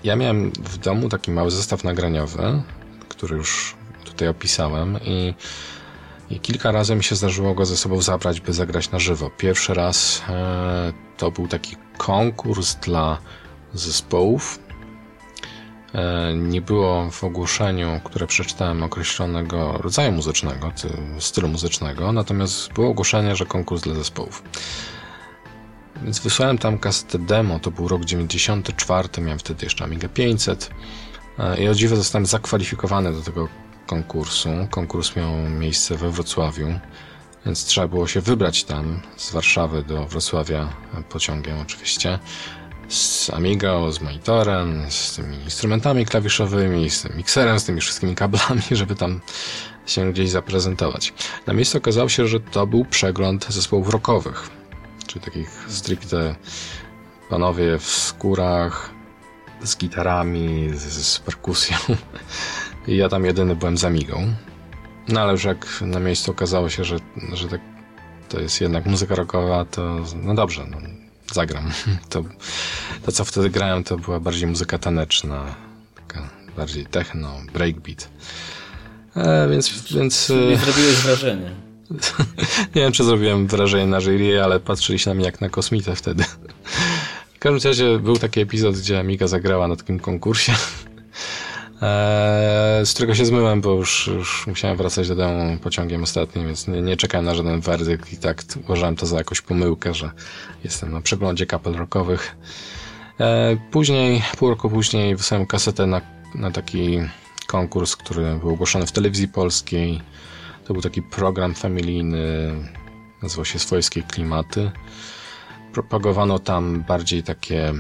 ja miałem w domu taki mały zestaw nagraniowy, który już tutaj opisałem i, i kilka razy mi się zdarzyło go ze sobą zabrać, by zagrać na żywo. Pierwszy raz yy, to był taki konkurs dla zespołów. Yy, nie było w ogłoszeniu, które przeczytałem, określonego rodzaju muzycznego, stylu muzycznego, natomiast było ogłoszenie, że konkurs dla zespołów. Więc wysłałem tam kasetę demo, to był rok dziewięćdziesiąty czwarty, miałem wtedy jeszcze Amiga pięćset yy, i o dziwo zostałem zakwalifikowany do tego konkursu. Konkurs miał miejsce we Wrocławiu, więc trzeba było się wybrać tam z Warszawy do Wrocławia pociągiem oczywiście. Z Amigą, z monitorem, z tymi instrumentami klawiszowymi, z tym mikserem, z tymi wszystkimi kablami, żeby tam się gdzieś zaprezentować. Na miejscu okazało się, że to był przegląd zespołów rockowych, czyli takich stricte panowie w skórach, z gitarami, z, z perkusją. I ja tam jedyny byłem z Amigą. No ale już jak na miejscu okazało się, że, że tak, to jest jednak muzyka rockowa, to no dobrze, no. Zagram. To, to, co wtedy grałem, to była bardziej muzyka taneczna, taka bardziej techno, breakbeat. E, więc, więc... Nie zrobiłeś wrażenia. Nie wiem, czy zrobiłem wrażenie na jury, ale patrzyli się na mnie jak na kosmitę wtedy. W każdym razie był taki epizod, gdzie Amiga zagrała na takim konkursie, e, z którego się zmyłem, bo już, już musiałem wracać do domu pociągiem ostatnim, więc nie, nie czekałem na żaden werdykt i tak uważałem to za jakąś pomyłkę, że jestem na przeglądzie kapel rockowych. E, później, pół roku później wysłałem kasetę na, na taki konkurs, który był ogłoszony w telewizji polskiej. To był taki program familijny, nazywał się Swojskie Klimaty. Propagowano tam bardziej takie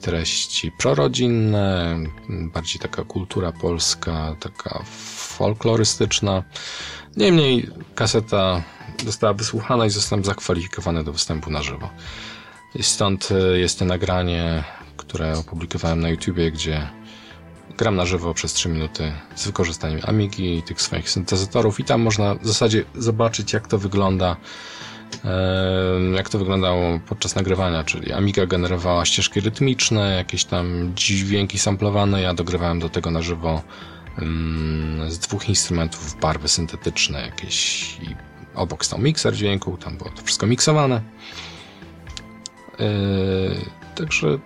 treści prorodzinne, bardziej taka kultura polska, taka folklorystyczna. Niemniej kaseta została wysłuchana i zostałem zakwalifikowany do występu na żywo. I stąd jest to nagranie, które opublikowałem na YouTubie, gdzie gram na żywo przez trzy minuty z wykorzystaniem Amigi i tych swoich syntezatorów i tam można w zasadzie zobaczyć, jak to wygląda. Jak to wyglądało podczas nagrywania, czyli Amiga generowała ścieżki rytmiczne, jakieś tam dźwięki samplowane, ja dogrywałem do tego na żywo z dwóch instrumentów barwy syntetyczne jakieś i obok stał mikser dźwięku, tam było to wszystko miksowane. Także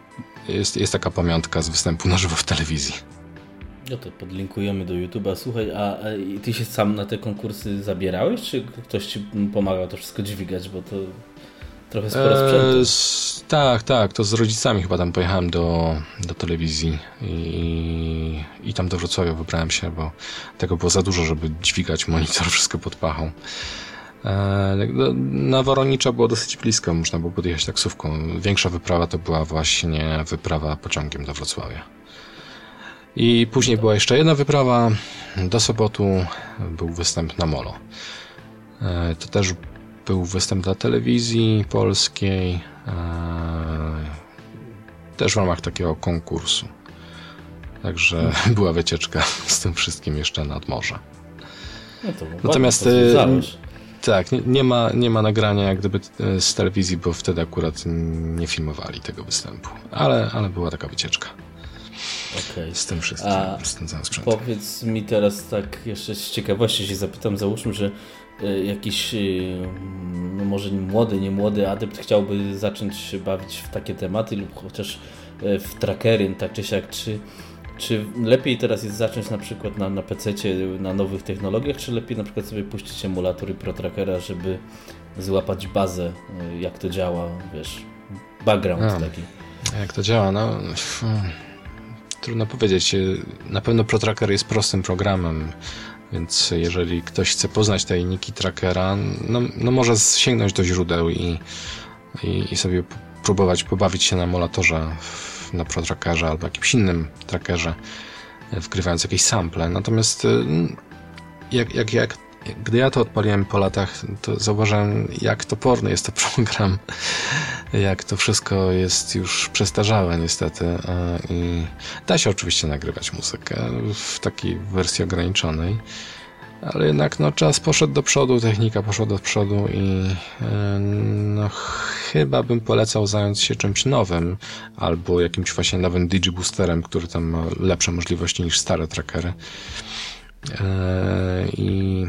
jest, jest taka pamiątka z występu na żywo w telewizji. No to podlinkujemy do YouTube'a. Słuchaj, a, a ty się sam na te konkursy zabierałeś, czy ktoś ci pomagał to wszystko dźwigać, bo to trochę sporo sprzętu. Eee, tak, tak, to z rodzicami chyba tam pojechałem do, do telewizji i, i tam do Wrocławia wybrałem się, bo tego było za dużo, żeby dźwigać monitor, wszystko pod pachą. Eee, na Woronicza było dosyć blisko, można było podjechać taksówką. Większa wyprawa to była właśnie wyprawa pociągiem do Wrocławia. I później była jeszcze jedna wyprawa do Sopotu, był występ na Molo. To też był występ dla telewizji polskiej, też w ramach takiego konkursu. Także hmm. była wycieczka z tym wszystkim jeszcze nad morze. No to natomiast tak, nie, nie, ma, nie ma nagrania jak gdyby z telewizji, bo wtedy akurat nie filmowali tego występu, ale, ale była taka wycieczka. Okay. Z tym wszystkim, z tym całym sprzętem. Powiedz mi teraz tak jeszcze z ciekawości się zapytam, załóżmy, że jakiś no może młody, nie młody adept chciałby zacząć się bawić w takie tematy lub chociaż w trackery, tak czy siak, czy, czy lepiej teraz jest zacząć na przykład na, na pececie, na nowych technologiach, czy lepiej na przykład sobie puścić emulatory ProTrackera, żeby złapać bazę, jak to działa, wiesz, background no, taki. Jak to działa, no trudno powiedzieć. Na pewno ProTracker jest prostym programem, więc jeżeli ktoś chce poznać tajniki trackera, no, no może sięgnąć do źródeł i, i, i sobie próbować pobawić się na emulatorze, na ProTrackerze albo jakimś innym trackerze, wgrywając jakieś sample. Natomiast jak, jak, jak, gdy ja to odpaliłem po latach, to zauważyłem, jak toporny jest to program, jak to wszystko jest już przestarzałe niestety. I da się oczywiście nagrywać muzykę w takiej wersji ograniczonej, ale jednak no, czas poszedł do przodu, technika poszła do przodu i no, chyba bym polecał zająć się czymś nowym albo jakimś właśnie nowym DigiBoosterem, który tam ma lepsze możliwości niż stare trackery. I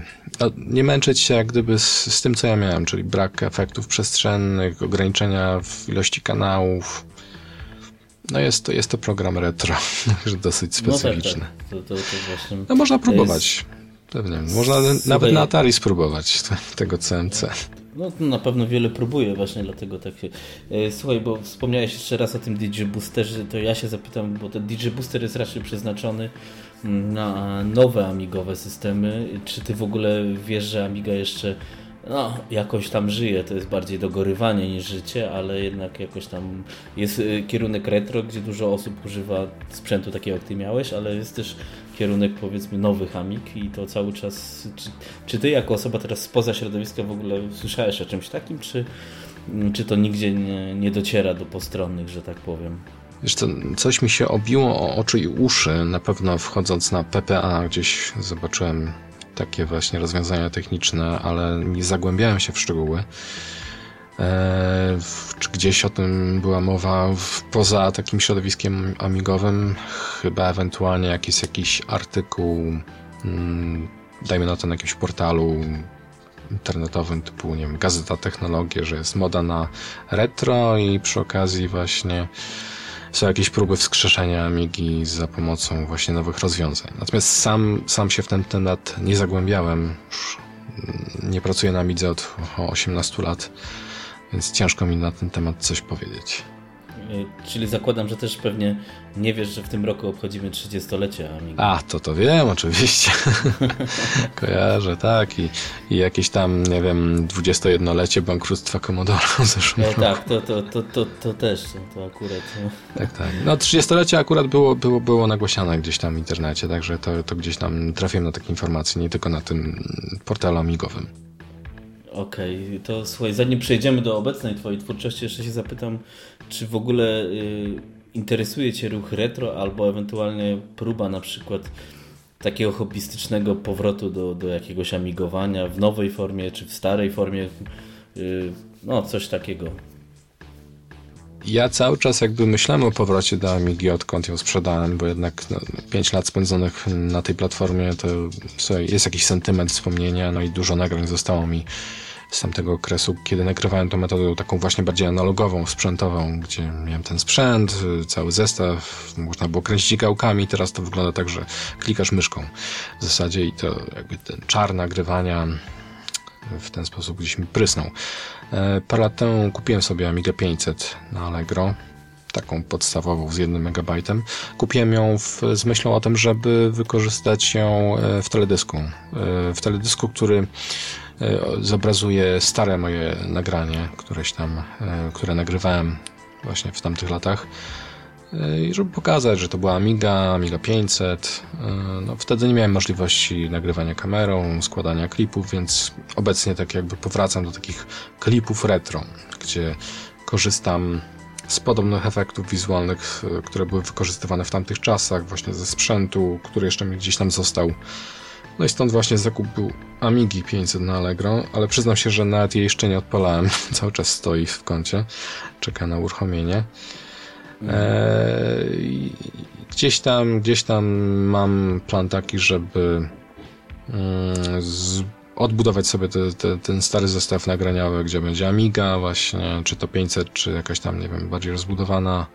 nie męczyć się jak gdyby z, z tym, co ja miałem, czyli brak efektów przestrzennych, ograniczenia w ilości kanałów. No jest to, jest to program retro, dosyć specyficzny. No, tak, tak. To, to, to właśnie no można próbować, jest... pewnie. Można z... nawet na Atari spróbować tego C M C. No na pewno wiele próbuję właśnie, dlatego tak się... Słuchaj, bo wspomniałeś jeszcze raz o tym DigiBoosterze, to ja się zapytam, bo ten DigiBooster jest raczej przeznaczony na nowe amigowe systemy. Czy ty w ogóle wiesz, że Amiga jeszcze no, jakoś tam żyje? To jest bardziej dogorywanie niż życie, ale jednak jakoś tam jest kierunek retro, gdzie dużo osób używa sprzętu takiego, jak ty miałeś, ale jest też kierunek powiedzmy nowych Amig i to cały czas... Czy, czy ty jako osoba teraz spoza środowiska w ogóle słyszałeś o czymś takim, czy, czy to nigdzie nie, nie dociera do postronnych, że tak powiem? Wiesz co, coś mi się obiło o oczy i uszy, na pewno wchodząc na P P A gdzieś zobaczyłem takie właśnie rozwiązania techniczne, ale nie zagłębiałem się w szczegóły. Eee, gdzieś o tym była mowa w, poza takim środowiskiem amigowym, chyba ewentualnie jakiś, jakiś artykuł, mm, dajmy na to na jakimś portalu internetowym typu, nie wiem, Gazeta Technologie, że jest moda na retro i przy okazji właśnie są jakieś próby wskrzeszenia Amigi za pomocą właśnie nowych rozwiązań. Natomiast sam, sam się w ten temat nie zagłębiałem. Już nie pracuję na Amidze od osiemnastu lat, więc ciężko mi na ten temat coś powiedzieć. Czyli zakładam, że też pewnie nie wiesz, że w tym roku obchodzimy trzydziestolecie Amigi. A, to to wiem oczywiście. Kojarzę, tak. I, i jakieś tam, nie wiem, dwudziestojednolecie bankructwa Commodore'a w zeszłym roku. Tak, to, to, to, to, to też, to akurat. No. Tak, tak. No trzydziestolecie akurat było, było, było nagłośniane gdzieś tam w internecie, także to, to gdzieś tam trafiłem na takie informacje, nie tylko na tym portalu amigowym. Okej, okay, to słuchaj, zanim przejdziemy do obecnej twojej twórczości, jeszcze się zapytam, czy w ogóle y, interesuje cię ruch retro, albo ewentualnie próba na przykład takiego hobbystycznego powrotu do, do jakiegoś amigowania w nowej formie, czy w starej formie, y, no coś takiego. Ja cały czas jakby myślałem o powrocie do Amigi, odkąd ją sprzedałem, bo jednak no, pięć lat spędzonych na tej platformie to sobie, jest jakiś sentyment, wspomnienia, no i dużo nagrań zostało mi z tamtego okresu, kiedy nagrywałem tą metodą taką właśnie bardziej analogową, sprzętową, gdzie miałem ten sprzęt, cały zestaw, można było kręcić gałkami, teraz to wygląda tak, że klikasz myszką w zasadzie i to jakby ten czar nagrywania w ten sposób gdzieś mi prysnął. Parę lat temu kupiłem sobie Amigę pięćset na Allegro, taką podstawową z jednym megabajtem. Kupiłem ją w, z myślą o tym, żeby wykorzystać ją w teledysku. W teledysku, który zobrazuje stare moje nagranie, któreś tam, które nagrywałem właśnie w tamtych latach. I żeby pokazać, że to była Amiga, Amiga pięćset. No, wtedy nie miałem możliwości nagrywania kamerą, składania klipów, więc obecnie tak jakby powracam do takich klipów retro, gdzie korzystam z podobnych efektów wizualnych, które były wykorzystywane w tamtych czasach, właśnie ze sprzętu, który jeszcze mi gdzieś tam został. No i stąd właśnie zakup był Amigi pięćset na Allegro, ale przyznam się, że nawet jej jeszcze nie odpalałem. Cały czas stoi w kącie, czeka na uruchomienie. Eee, gdzieś tam, gdzieś tam mam plan taki, żeby mm, z, odbudować sobie te, te, ten stary zestaw nagraniowy, gdzie będzie Amiga właśnie, czy to pięćset, czy jakaś tam, nie wiem, bardziej rozbudowana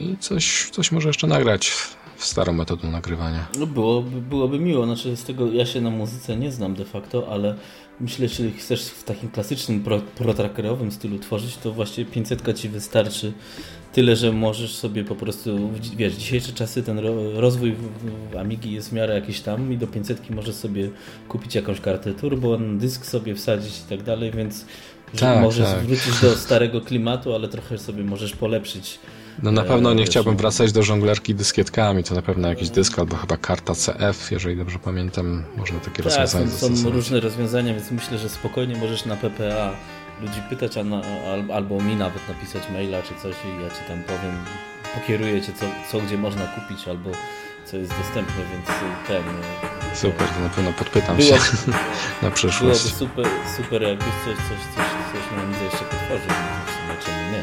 i coś, coś może jeszcze nagrać w starą metodą nagrywania. No byłoby, byłoby miło, znaczy z tego ja się na muzyce nie znam de facto, ale myślę, że jeśli chcesz w takim klasycznym pro, protrackerowym stylu tworzyć, to właśnie pięćset ci wystarczy tyle, że możesz sobie po prostu, wiesz, dzisiejsze czasy ten rozwój w Amigi jest w miarę jakiś tam i do pięćset możesz sobie kupić jakąś kartę turbo, dysk sobie wsadzić i tak dalej, więc tak, możesz tak. wrócić do starego klimatu, ale trochę sobie możesz polepszyć. No na pewno nie chciałbym wracać do żonglerki dyskietkami, to na pewno jakiś dysk albo chyba karta C F, jeżeli dobrze pamiętam, można takie tak, rozwiązania są, są różne rozwiązania, więc myślę, że spokojnie możesz na P P A ludzi pytać, a na, albo mi nawet napisać maila czy coś i ja Ci tam powiem, pokieruję Cię co, co gdzie można kupić albo co jest dostępne, więc ten... Super, to na pewno podpytam było, się na przyszłość. Byłoby super, super jakbyś coś, coś, coś, coś na Amidze jeszcze potworzył, więc czemu nie.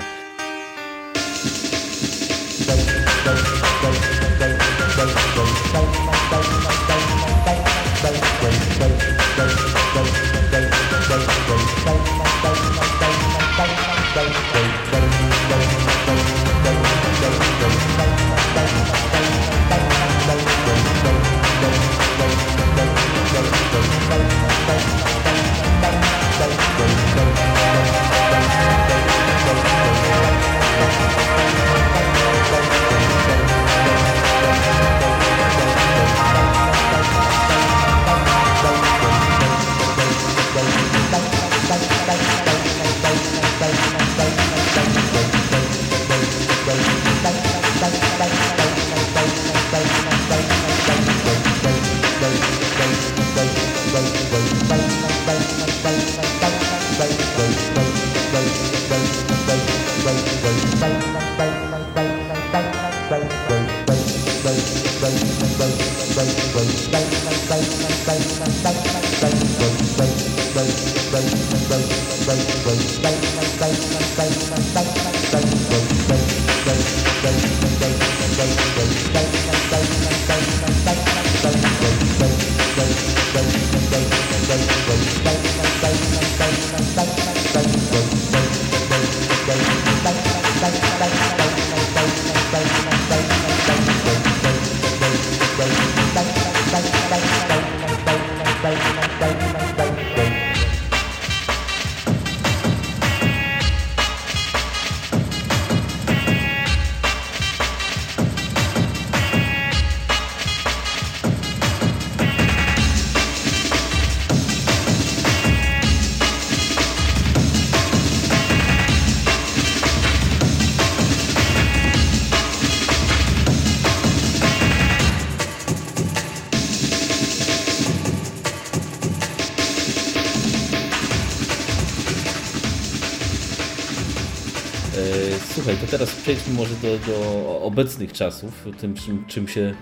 Teraz przejdźmy może do, do obecnych czasów, tym czym, czym się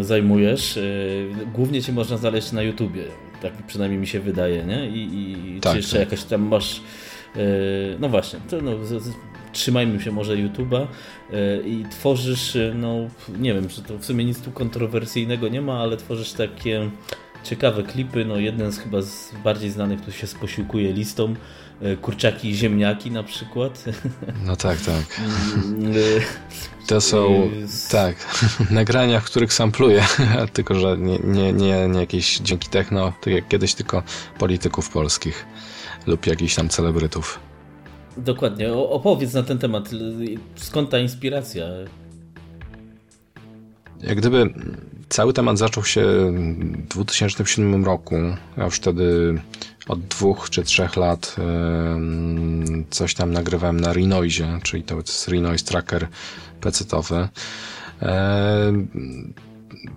zajmujesz. Głównie Cię można znaleźć na YouTubie, tak przynajmniej mi się wydaje, nie? I, i tak, czy jeszcze tak. jakaś tam masz... No właśnie, to no, trzymajmy się może YouTube'a i tworzysz, no nie wiem, że to w sumie nic tu kontrowersyjnego nie ma, ale tworzysz takie ciekawe klipy, no jeden z chyba z bardziej znanych, który się sposiłkuje listą, kurczaki i ziemniaki na przykład. No tak, tak. To są tak, nagrania, w których sampluję, tylko że nie, nie, nie, nie jakieś dzięki techno, tak jak kiedyś, tylko polityków polskich lub jakichś tam celebrytów. Dokładnie. O, opowiedz na ten temat. Skąd ta inspiracja? Jak gdyby cały temat zaczął się w dwa tysiące siódmym roku. Ja już wtedy od dwóch czy trzech lat coś tam nagrywałem na Renoise, czyli to jest Renoise Tracker pecetowy.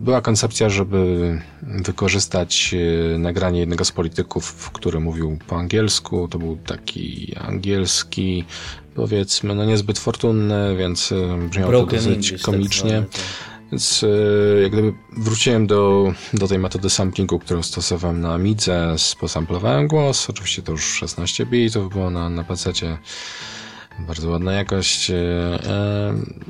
Była koncepcja, żeby wykorzystać nagranie jednego z polityków, który mówił po angielsku. To był taki angielski, powiedzmy, no niezbyt fortunny, więc brzmiało to dosyć komicznie. Więc jak gdyby wróciłem do, do tej metody samplingu, którą stosowałem na Amidze, posamplowałem głos, oczywiście to już szesnaście bitów było na, na pececie, Bardzo ładna jakość.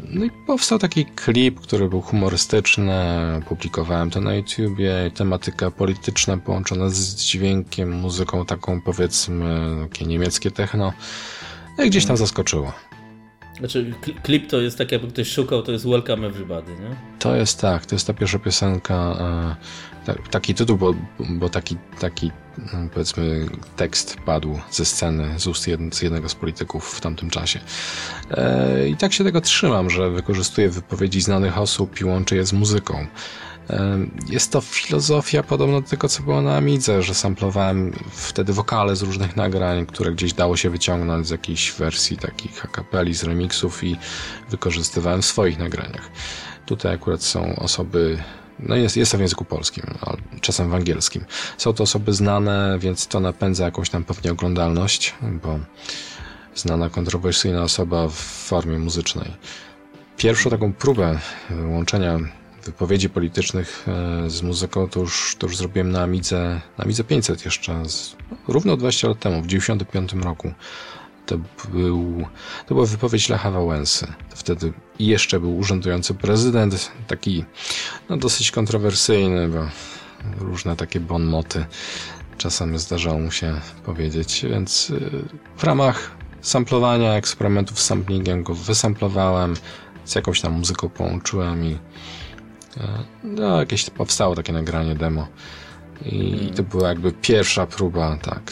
No i powstał taki klip, który był humorystyczny. Publikowałem to na YouTubie. Tematyka polityczna połączona z dźwiękiem, muzyką taką, powiedzmy, takie niemieckie techno. No i gdzieś tam zaskoczyło. Znaczy klip to jest tak, jakby ktoś szukał, to jest Welcome Everybody, nie? To jest tak, to jest ta pierwsza piosenka, taki tytuł, bo, bo taki, taki powiedzmy tekst padł ze sceny, z ust jed, z jednego z polityków w tamtym czasie. I tak się tego trzymam, że wykorzystuję wypowiedzi znanych osób i łączę je z muzyką. Jest to filozofia podobna do tego, co było na Amidze, że samplowałem wtedy wokale z różnych nagrań, które gdzieś dało się wyciągnąć z jakiejś wersji takich a cappelli, z remixów i wykorzystywałem w swoich nagraniach. Tutaj akurat są osoby, no jest, jest to w języku polskim, ale czasem w angielskim. Są to osoby znane, więc to napędza jakąś tam pewnie oglądalność, bo znana kontrowersyjna osoba w formie muzycznej. Pierwszą taką próbę łączenia wypowiedzi politycznych z muzyką to już, to już zrobiłem na Amidze, na Amidze pięćset jeszcze z, równo dwadzieścia lat temu, w dziewięćdziesiątym piątym roku. To, był, to była wypowiedź Lecha Wałęsy. To wtedy jeszcze był urzędujący prezydent, taki no, dosyć kontrowersyjny, bo różne takie bonmoty czasem zdarzało mu się powiedzieć, więc w ramach samplowania, eksperymentów z samplingiem go wysamplowałem, z jakąś tam muzyką połączyłem i no, jakieś powstało takie nagranie demo i hmm. to była jakby pierwsza próba tak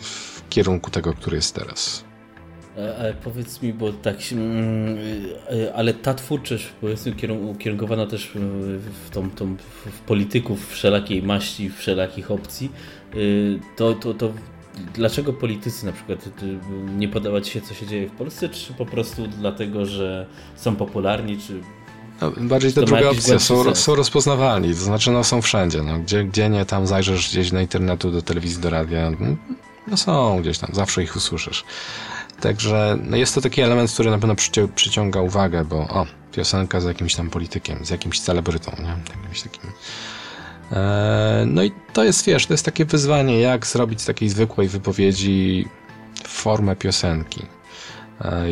w kierunku tego, który jest teraz. Ale powiedz mi, bo tak się, ale ta twórczość jest ukierunkowana też w, tą, tą, w polityków wszelakiej maści, wszelakich opcji, to, to, to dlaczego politycy na przykład nie podoba ci się, co się dzieje w Polsce, czy po prostu dlatego, że są popularni, czy no, bardziej ta druga opcja, są, są rozpoznawalni, to znaczy no, są wszędzie, no, gdzie, gdzie nie, tam zajrzysz gdzieś na internetu, do telewizji, do radia, no są gdzieś tam, zawsze ich usłyszysz. Także no, jest to taki element, który na pewno przyci- przyciąga uwagę, bo o, piosenka z jakimś tam politykiem, z jakimś celebrytą, nie? Jakimś takim. Eee, no i to jest, wiesz, to jest takie wyzwanie, jak zrobić z takiej zwykłej wypowiedzi formę piosenki.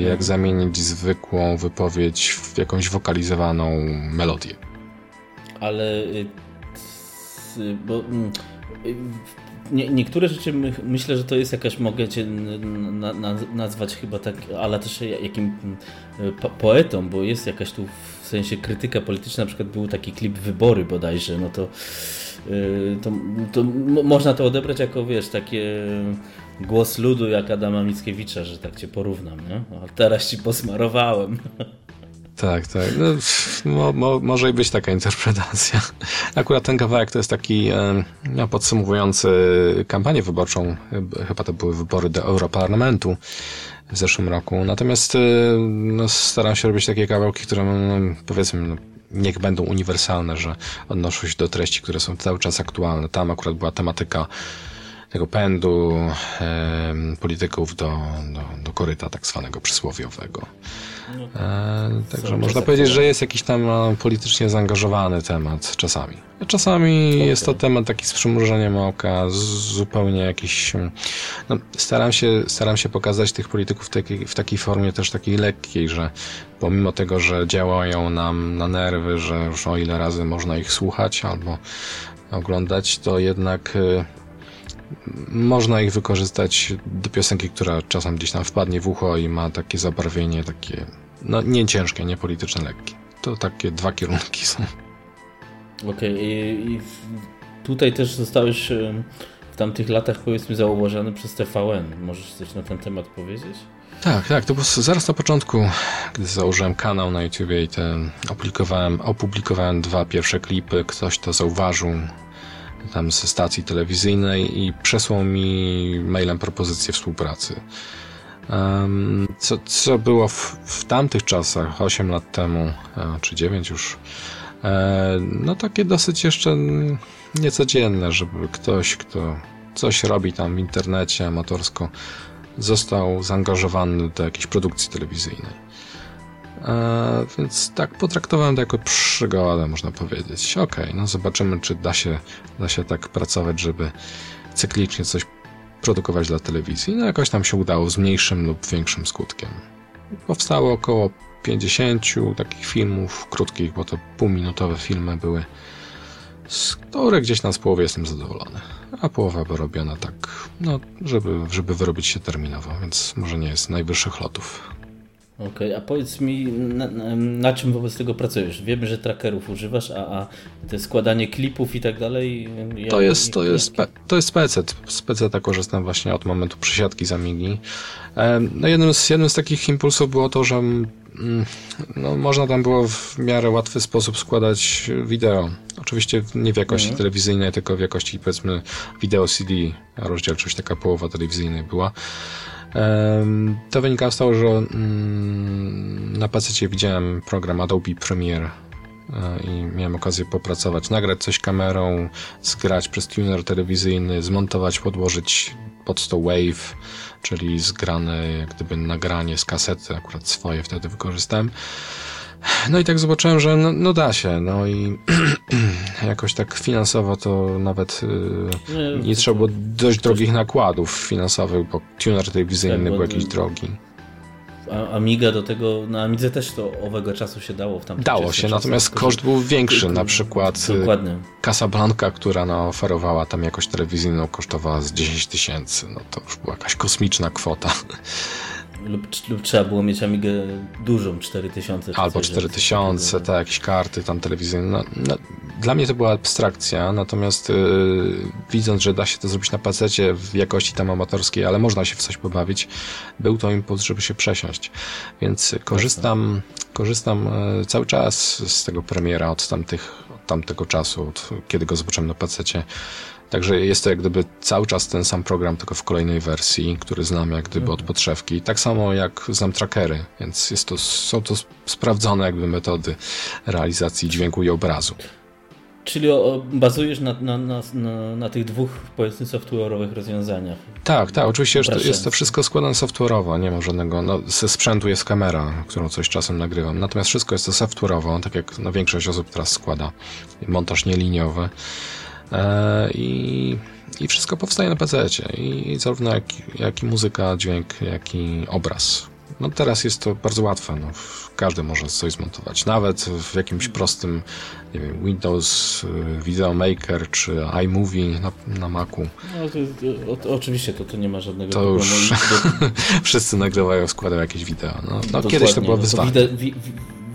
Jak zamienić zwykłą wypowiedź w jakąś wokalizowaną melodię. Ale bo nie, niektóre rzeczy my, myślę, że to jest jakaś, mogę cię na, na, nazwać chyba tak, ale też jakim poetą, bo jest jakaś tu w sensie krytyka polityczna, na przykład był taki klip Wybory bodajże, no to to, to można to odebrać jako, wiesz, takie głos ludu jak Adama Mickiewicza, że tak cię porównam, nie? A teraz ci posmarowałem. Tak, tak. No, mo, mo, może i być taka interpretacja. Akurat ten kawałek to jest taki no, podsumowujący kampanię wyborczą. Chyba to były wybory do Europarlamentu w zeszłym roku. Natomiast no, staram się robić takie kawałki, które no, powiedzmy no, niech będą uniwersalne, że odnoszą się do treści, które są cały czas aktualne. Tam akurat była tematyka tego pędu e, polityków do, do, do koryta tak zwanego przysłowiowego. E, także można powiedzieć, że jest jakiś tam no, politycznie zaangażowany temat czasami. Czasami okay. Jest to temat taki z przymrużeniem oka, z, zupełnie jakiś... No, staram się, staram się pokazać tych polityków taki, w takiej formie też takiej lekkiej, że pomimo tego, że działają nam na nerwy, że już o ile razy można ich słuchać albo oglądać, to jednak... Y, można ich wykorzystać do piosenki, która czasem gdzieś tam wpadnie w ucho i ma takie zabarwienie, takie no nie ciężkie, nie polityczne, lekkie. To takie dwa kierunki są. Okej, okay. I, i tutaj też zostałeś w tamtych latach, powiedzmy, zauważany przez T V N. Możesz coś na ten temat powiedzieć? Tak, tak, to było zaraz na początku, gdy założyłem kanał na YouTubie i ten opublikowałem, opublikowałem dwa pierwsze klipy, ktoś to zauważył tam ze stacji telewizyjnej i przesłał mi mailem propozycję współpracy. Co, co było w, w tamtych czasach, osiem lat temu, czy dziewięć już, no takie dosyć jeszcze niecodzienne, żeby ktoś, kto coś robi tam w internecie amatorsko, został zaangażowany do jakiejś produkcji telewizyjnej. Więc tak potraktowałem to jako przygodę, można powiedzieć. Okej, okay, no zobaczymy, czy da się, da się tak pracować, żeby cyklicznie coś produkować dla telewizji. No jakoś tam się udało z mniejszym lub większym skutkiem. Powstało około pięćdziesięciu takich filmów krótkich, bo to półminutowe filmy były, z które gdzieś tam z połowy jestem zadowolony, a połowa była robiona tak, no, żeby, żeby wyrobić się terminowo, więc może nie jest najwyższych lotów. Okej, okay, a powiedz mi, na, na, na czym wobec tego pracujesz? Wiemy, że trackerów używasz, a, a te składanie klipów i tak dalej... Ja to jest, to jest, to jest P C. Z P C-ta korzystam właśnie od momentu przesiadki z Amigi. No jednym z, jednym z takich impulsów było to, że no, można tam było w miarę łatwy sposób składać wideo. Oczywiście nie w jakości mhm. telewizyjnej, tylko w jakości, powiedzmy, wideo C D, a rozdzielczość taka połowa telewizyjnej była. To wynikało z tego, że na pececie widziałem program Adobe Premiere i miałem okazję popracować, nagrać coś kamerą, zgrać przez tuner telewizyjny, zmontować, podłożyć pod to wave, czyli zgrane jak gdyby nagranie z kasety, akurat swoje wtedy wykorzystałem. No i tak zobaczyłem, że no, no da się, no i jakoś tak finansowo to nawet yy, nie trzeba było dość drogich nakładów finansowych, bo tuner telewizyjny tak, był jakiś drogi. Amiga do tego, na Amidze też to owego czasu się dało w tamtym dało czasie. Dało się, natomiast czasu, koszt był większy, na przykład dokładnie. Casablanca, która no, oferowała tam jakoś telewizyjną, kosztowała z dziesięć tysięcy, no to już była jakaś kosmiczna kwota. Lub, lub trzeba było mieć Amigę dużą, cztery tysiące. Albo cztery tysiące, tak, jakieś karty tam telewizyjne. No, no, dla mnie to była abstrakcja, natomiast yy, widząc, że da się to zrobić na pececie w jakości tam amatorskiej, ale można się w coś pobawić, był to impuls, żeby się przesiąść. Więc korzystam, korzystam yy, cały czas z tego premiera od, tamtych, od tamtego czasu, od kiedy go zobaczyłem na pececie. Także jest to jak gdyby cały czas ten sam program, tylko w kolejnej wersji, który znam jak gdyby od podszewki. Tak samo jak znam trackery, więc jest to, są to sprawdzone jakby metody realizacji dźwięku i obrazu. Czyli bazujesz na, na, na, na, na tych dwóch, powiedzmy, software'owych rozwiązaniach. Tak, tak, oczywiście to jest to wszystko składane software'owo, nie ma żadnego, no, ze sprzętu jest kamera, którą coś czasem nagrywam, natomiast wszystko jest to software'owo, tak jak no, większość osób teraz składa, montaż nieliniowy. I, i wszystko powstaje na pececie i zarówno jak, jak i muzyka, dźwięk, jak i obraz. No teraz jest to bardzo łatwe, no, każdy może coś zmontować, nawet w jakimś prostym, nie wiem, Windows, Videomaker czy iMovie na, na Macu. No, to, o, oczywiście to, to nie ma żadnego to problemu. Już wszyscy nagrywają, składają jakieś wideo. No, no kiedyś to było no, wyzwanie. To widać, wi,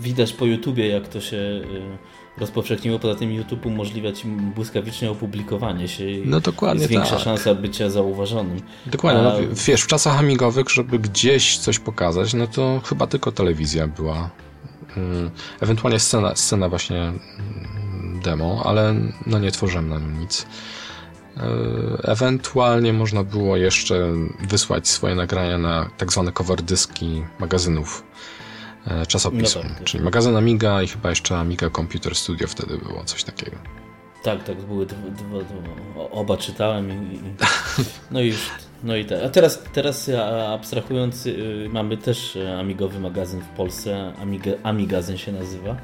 widać po YouTubie, jak to się... Yy... rozpowszechniło, poza tym YouTube umożliwia ci błyskawicznie opublikowanie się i no dokładnie, zwiększa tak. szansa bycia zauważonym. Dokładnie, A... no, wiesz, w czasach amigowych, żeby gdzieś coś pokazać, no to chyba tylko telewizja była, ewentualnie scena, scena właśnie demo, ale no nie tworzyłem na nim nic. Ewentualnie można było jeszcze wysłać swoje nagrania na tak zwane cover dyski magazynów, czasopisu, no tak, czyli magazyn Amiga i chyba jeszcze Amiga Computer Studio wtedy było, coś takiego. Tak, tak, były dwa, dwa, dwa, oba czytałem i, i no i już, no i tak. A teraz, teraz abstrahując, mamy też amigowy magazyn w Polsce, Amiga, Amigazyn się nazywa,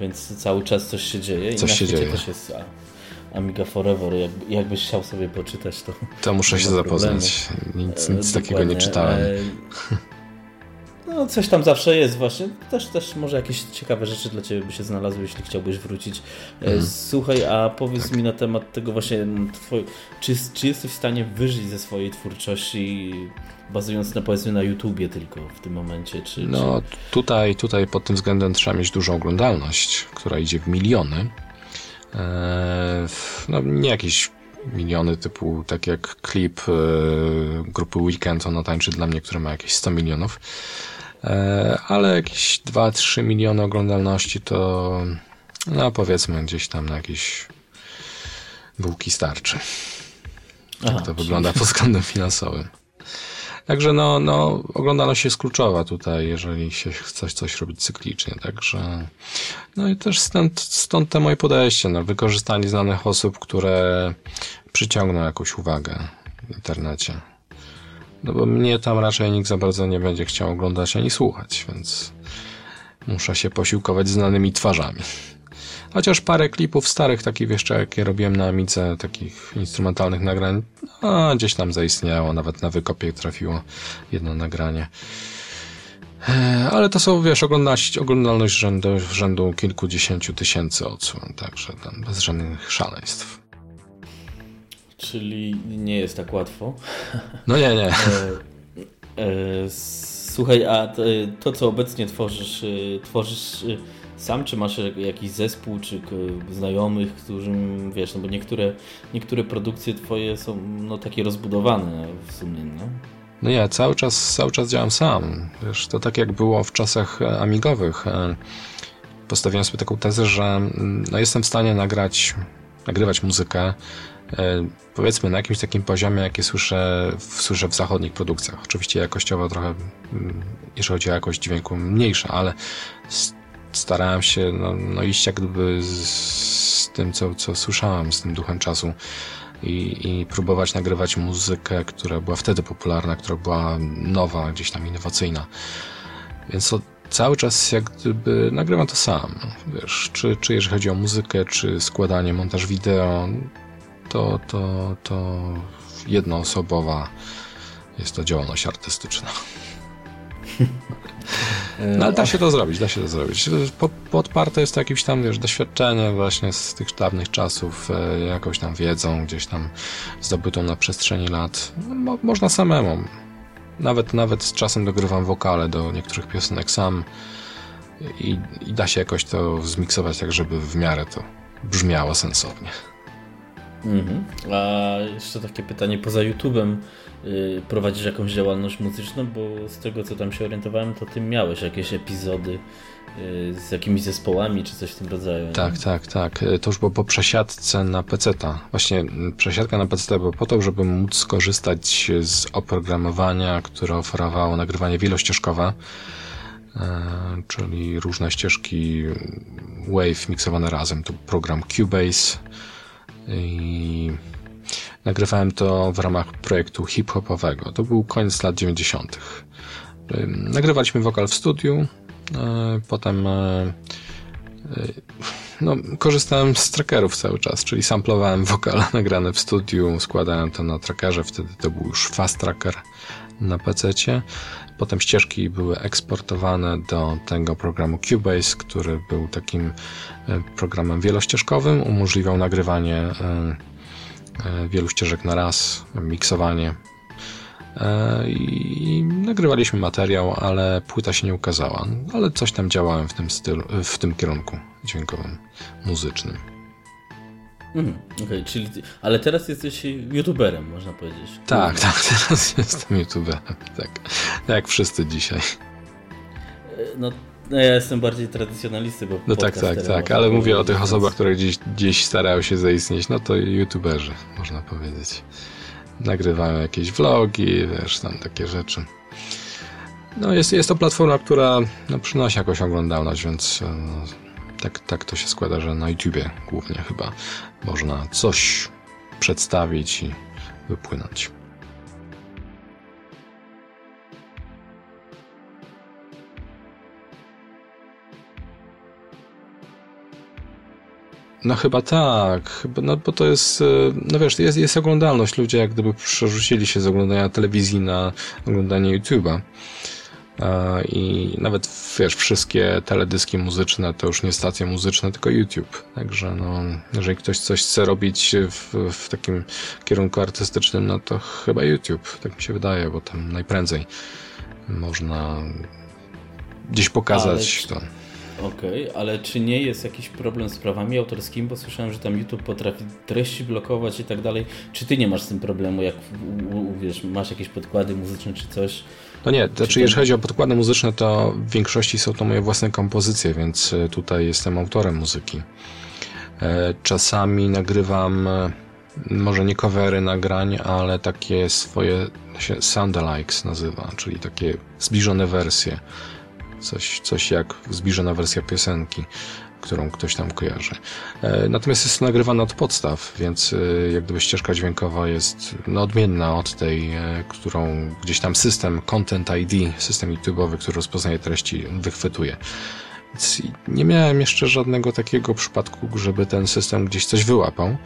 więc cały czas coś się dzieje. Coś i na się dzieje. Też jest Amiga Forever, jak, jakbyś chciał sobie poczytać, to... To muszę się zapoznać, nic, nic takiego nie czytałem. E... No coś tam zawsze jest właśnie, też, też może jakieś ciekawe rzeczy dla Ciebie by się znalazły, jeśli chciałbyś wrócić. Mhm. Słuchaj, a powiedz tak. mi na temat tego właśnie, twoj... czy, czy jesteś w stanie wyżyć ze swojej twórczości, bazując na, powiedzmy, na YouTubie tylko w tym momencie? Czy, no czy... Tutaj, tutaj pod tym względem trzeba mieć dużą oglądalność, która idzie w miliony, eee, no nie jakieś... miliony typu, tak jak klip y, grupy Weekend, ona tańczy dla mnie, który ma jakieś sto milionów, y, ale jakieś dwa trzy miliony oglądalności to no powiedzmy gdzieś tam na jakieś bułki starczy. Aha, tak to czyli... wygląda pod względem finansowym. Także no, no, oglądalność jest kluczowa tutaj, jeżeli się chce coś robić cyklicznie, także no i też stąd, stąd te moje podejście, no, wykorzystanie znanych osób, które przyciągną jakąś uwagę w internecie. No bo mnie tam raczej nikt za bardzo nie będzie chciał oglądać ani słuchać, więc muszę się posiłkować znanymi twarzami. Chociaż parę klipów starych, takich jeszcze jakie robiłem na Amidze, takich instrumentalnych nagrań, no, gdzieś tam zaistniało, nawet na Wykopie trafiło jedno nagranie. Ale to są, wiesz, oglądalność rzędu, rzędu kilkudziesięciu tysięcy odsłon, także tam bez żadnych szaleństw. Czyli nie jest tak łatwo. No nie, nie. E, e, słuchaj, a to, co obecnie tworzysz, tworzysz sam, czy masz jakiś zespół, czy znajomych, którym, wiesz, no bo niektóre, niektóre produkcje twoje są no takie rozbudowane w sumie, no? No ja cały czas, cały czas działam sam. Wiesz, to tak jak było w czasach amigowych. Postawiłem sobie taką tezę, że no jestem w stanie nagrać, nagrywać muzykę, powiedzmy na jakimś takim poziomie, jakie słyszę, słyszę w zachodnich produkcjach. Oczywiście jakościowo trochę, jeżeli chodzi o jakość dźwięku, mniejsza, ale starałem się no, no iść jak gdyby z, z tym, co, co słyszałem, z tym duchem czasu. I, i próbować nagrywać muzykę, która była wtedy popularna, która była nowa, gdzieś tam innowacyjna. Więc to cały czas jak gdyby nagrywam to sam. Wiesz, czy, czy jeżeli chodzi o muzykę, czy składanie, montaż wideo, to, to, to jednoosobowa jest to działalność artystyczna. No ale da się to zrobić, da się to zrobić. Podparte jest to jakimś tam, wiesz, doświadczeniem właśnie z tych dawnych czasów, jakąś tam wiedzą gdzieś tam zdobytą na przestrzeni lat. Mo- można samemu. Nawet, nawet z czasem dogrywam wokale do niektórych piosenek sam i, i da się jakoś to zmiksować tak, żeby w miarę to brzmiało sensownie. Mhm. A jeszcze takie pytanie, poza YouTube'em prowadzisz jakąś działalność muzyczną, bo z tego, co tam się orientowałem, to ty miałeś jakieś epizody z jakimiś zespołami czy coś w tym rodzaju. Tak, nie? tak, tak. To już było po przesiadce na peceta. Właśnie przesiadka na peceta była po to, żeby móc skorzystać z oprogramowania, które oferowało nagrywanie wielościeżkowe, czyli różne ścieżki Wave miksowane razem. To program Cubase i nagrywałem to w ramach projektu hip-hopowego. To był koniec lat dziewięćdziesiątych. Nagrywaliśmy wokal w studiu, potem no, korzystałem z trackerów cały czas, czyli samplowałem wokale nagrane w studiu, składałem to na trackerze, wtedy to był już Fast Tracker na pececie. Potem ścieżki były eksportowane do tego programu Cubase, który był takim programem wielościeżkowym, umożliwiał nagrywanie wielu ścieżek na raz, miksowanie i nagrywaliśmy materiał, ale płyta się nie ukazała, ale coś tam działałem w tym stylu, w tym kierunku dźwiękowym, muzycznym. Mm, Okej, okay, czyli ty, ale teraz jesteś youtuberem, można powiedzieć. Tak, tak, teraz jestem youtuberem, tak, jak wszyscy dzisiaj. No, no ja jestem bardziej tradycjonalistą, bo no tak, tak, tak, ale mówię o tych osobach, które gdzieś, gdzieś starają się zaistnieć, no to youtuberzy, można powiedzieć. Nagrywają jakieś vlogi, wiesz, tam takie rzeczy. No jest, jest to platforma, która no, przynosi jakąś oglądalność, więc no, tak, tak to się składa, że na YouTubie głównie chyba można coś przedstawić i wypłynąć. No chyba tak, no bo to jest, no wiesz, jest, jest oglądalność, ludzie jak gdyby przerzucili się z oglądania telewizji na oglądanie YouTube'a i nawet, wiesz, wszystkie teledyski muzyczne to już nie stacje muzyczne, tylko YouTube, także no, jeżeli ktoś coś chce robić w, w takim kierunku artystycznym, no to chyba YouTube, tak mi się wydaje, bo tam najprędzej można gdzieś pokazać to. Okej, okay, ale czy nie jest jakiś problem z prawami autorskimi, bo słyszałem, że tam YouTube potrafi treści blokować i tak dalej. Czy ty nie masz z tym problemu, jak wiesz, masz jakieś podkłady muzyczne czy coś? No nie, to znaczy ten... jeżeli chodzi o podkłady muzyczne, to w większości są to moje własne kompozycje, więc tutaj jestem autorem muzyki. Czasami nagrywam, może nie covery nagrań, ale takie swoje się soundalikes nazywa, czyli takie zbliżone wersje. Coś, coś jak zbliżona wersja piosenki, którą ktoś tam kojarzy. Natomiast jest to nagrywane od podstaw, więc jak gdyby ścieżka dźwiękowa jest no, odmienna od tej, którą gdzieś tam system Content I D, system YouTube'owy, który rozpoznaje treści, wychwytuje. Więc nie miałem jeszcze żadnego takiego przypadku, żeby ten system gdzieś coś wyłapał.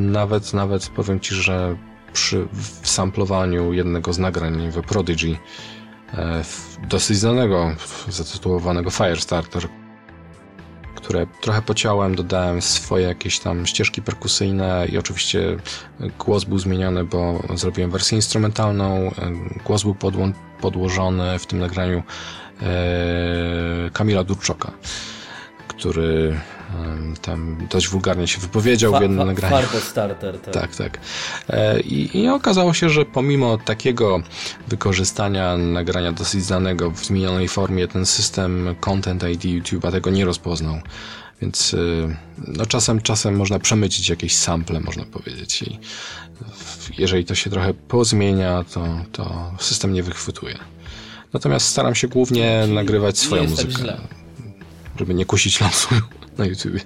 Nawet, nawet powiem Ci, że przy samplowaniu jednego z nagrań w Prodigy dosyć znanego, zatytułowanego Firestarter, które trochę pociąłem, dodałem swoje jakieś tam ścieżki perkusyjne i oczywiście głos był zmieniony, bo zrobiłem wersję instrumentalną, głos był podło- podłożony w tym nagraniu e, Kamila Durczoka, który tam dość wulgarnie się wypowiedział fa, w jednym fa, nagraniu. Firestarter, tak. Tak, tak. I, I okazało się, że pomimo takiego wykorzystania nagrania dosyć znanego w zmienionej formie, ten system Content I D YouTube'a tego nie rozpoznał. Więc no, czasem, czasem można przemycić jakieś sample, można powiedzieć. I jeżeli to się trochę pozmienia, to, to system nie wychwytuje. Natomiast staram się głównie Czyli nagrywać swoją muzykę. Tak źle. Żeby nie kusić lasu na YouTubie.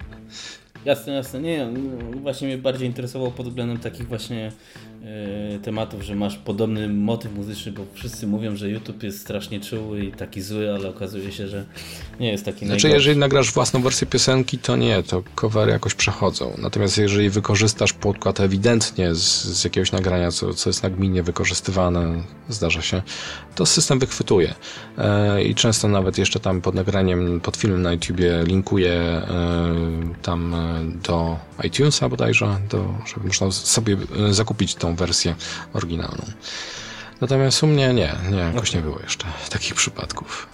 Jasne, jasne. Nie, no, właśnie mnie bardziej interesowało pod względem takich właśnie yy, tematów, że masz podobny motyw muzyczny, bo wszyscy mówią, że YouTube jest strasznie czuły i taki zły, ale okazuje się, że nie jest taki najgorszy. Znaczy, jeżeli nagrasz własną wersję piosenki, to nie, to covery jakoś przechodzą. Natomiast jeżeli wykorzystasz podkład ewidentnie z, z jakiegoś nagrania, co, co jest nagminnie wykorzystywane, zdarza się, to system wychwytuje. Yy, I często nawet jeszcze tam pod nagraniem, pod filmem na YouTubie linkuje yy, tam do iTunesa bodajże, do, żeby można sobie zakupić tą wersję oryginalną. Natomiast u mnie nie, nie, jakoś nie było jeszcze takich przypadków.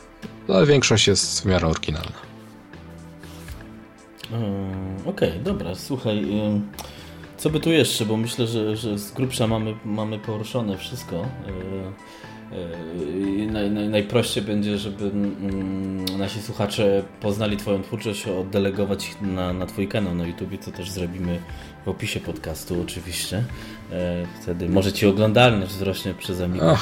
Ale większość jest w miarę oryginalna. Hmm, Okej, okay, dobra, słuchaj, co by tu jeszcze, bo myślę, że, że z grubsza mamy, mamy poruszone wszystko. I naj, naj, najprościej będzie, żeby mm, nasi słuchacze poznali Twoją twórczość, oddelegować ich na, na Twój kanał na YouTubie, co też zrobimy w opisie podcastu oczywiście. E, wtedy może Ci oglądalność wzrośnie przez Amigę.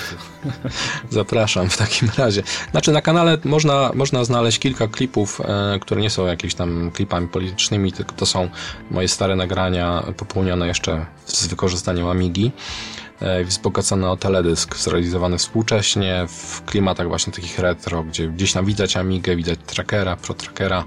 Zapraszam w takim razie. Znaczy na kanale można, można znaleźć kilka klipów, e, które nie są jakimiś tam klipami politycznymi, tylko to są moje stare nagrania popełnione jeszcze z wykorzystaniem Amigi. Wzbogacone o teledysk, zrealizowane współcześnie w klimatach właśnie takich retro, gdzie gdzieś tam widać Amigę, widać trackera, ProTrackera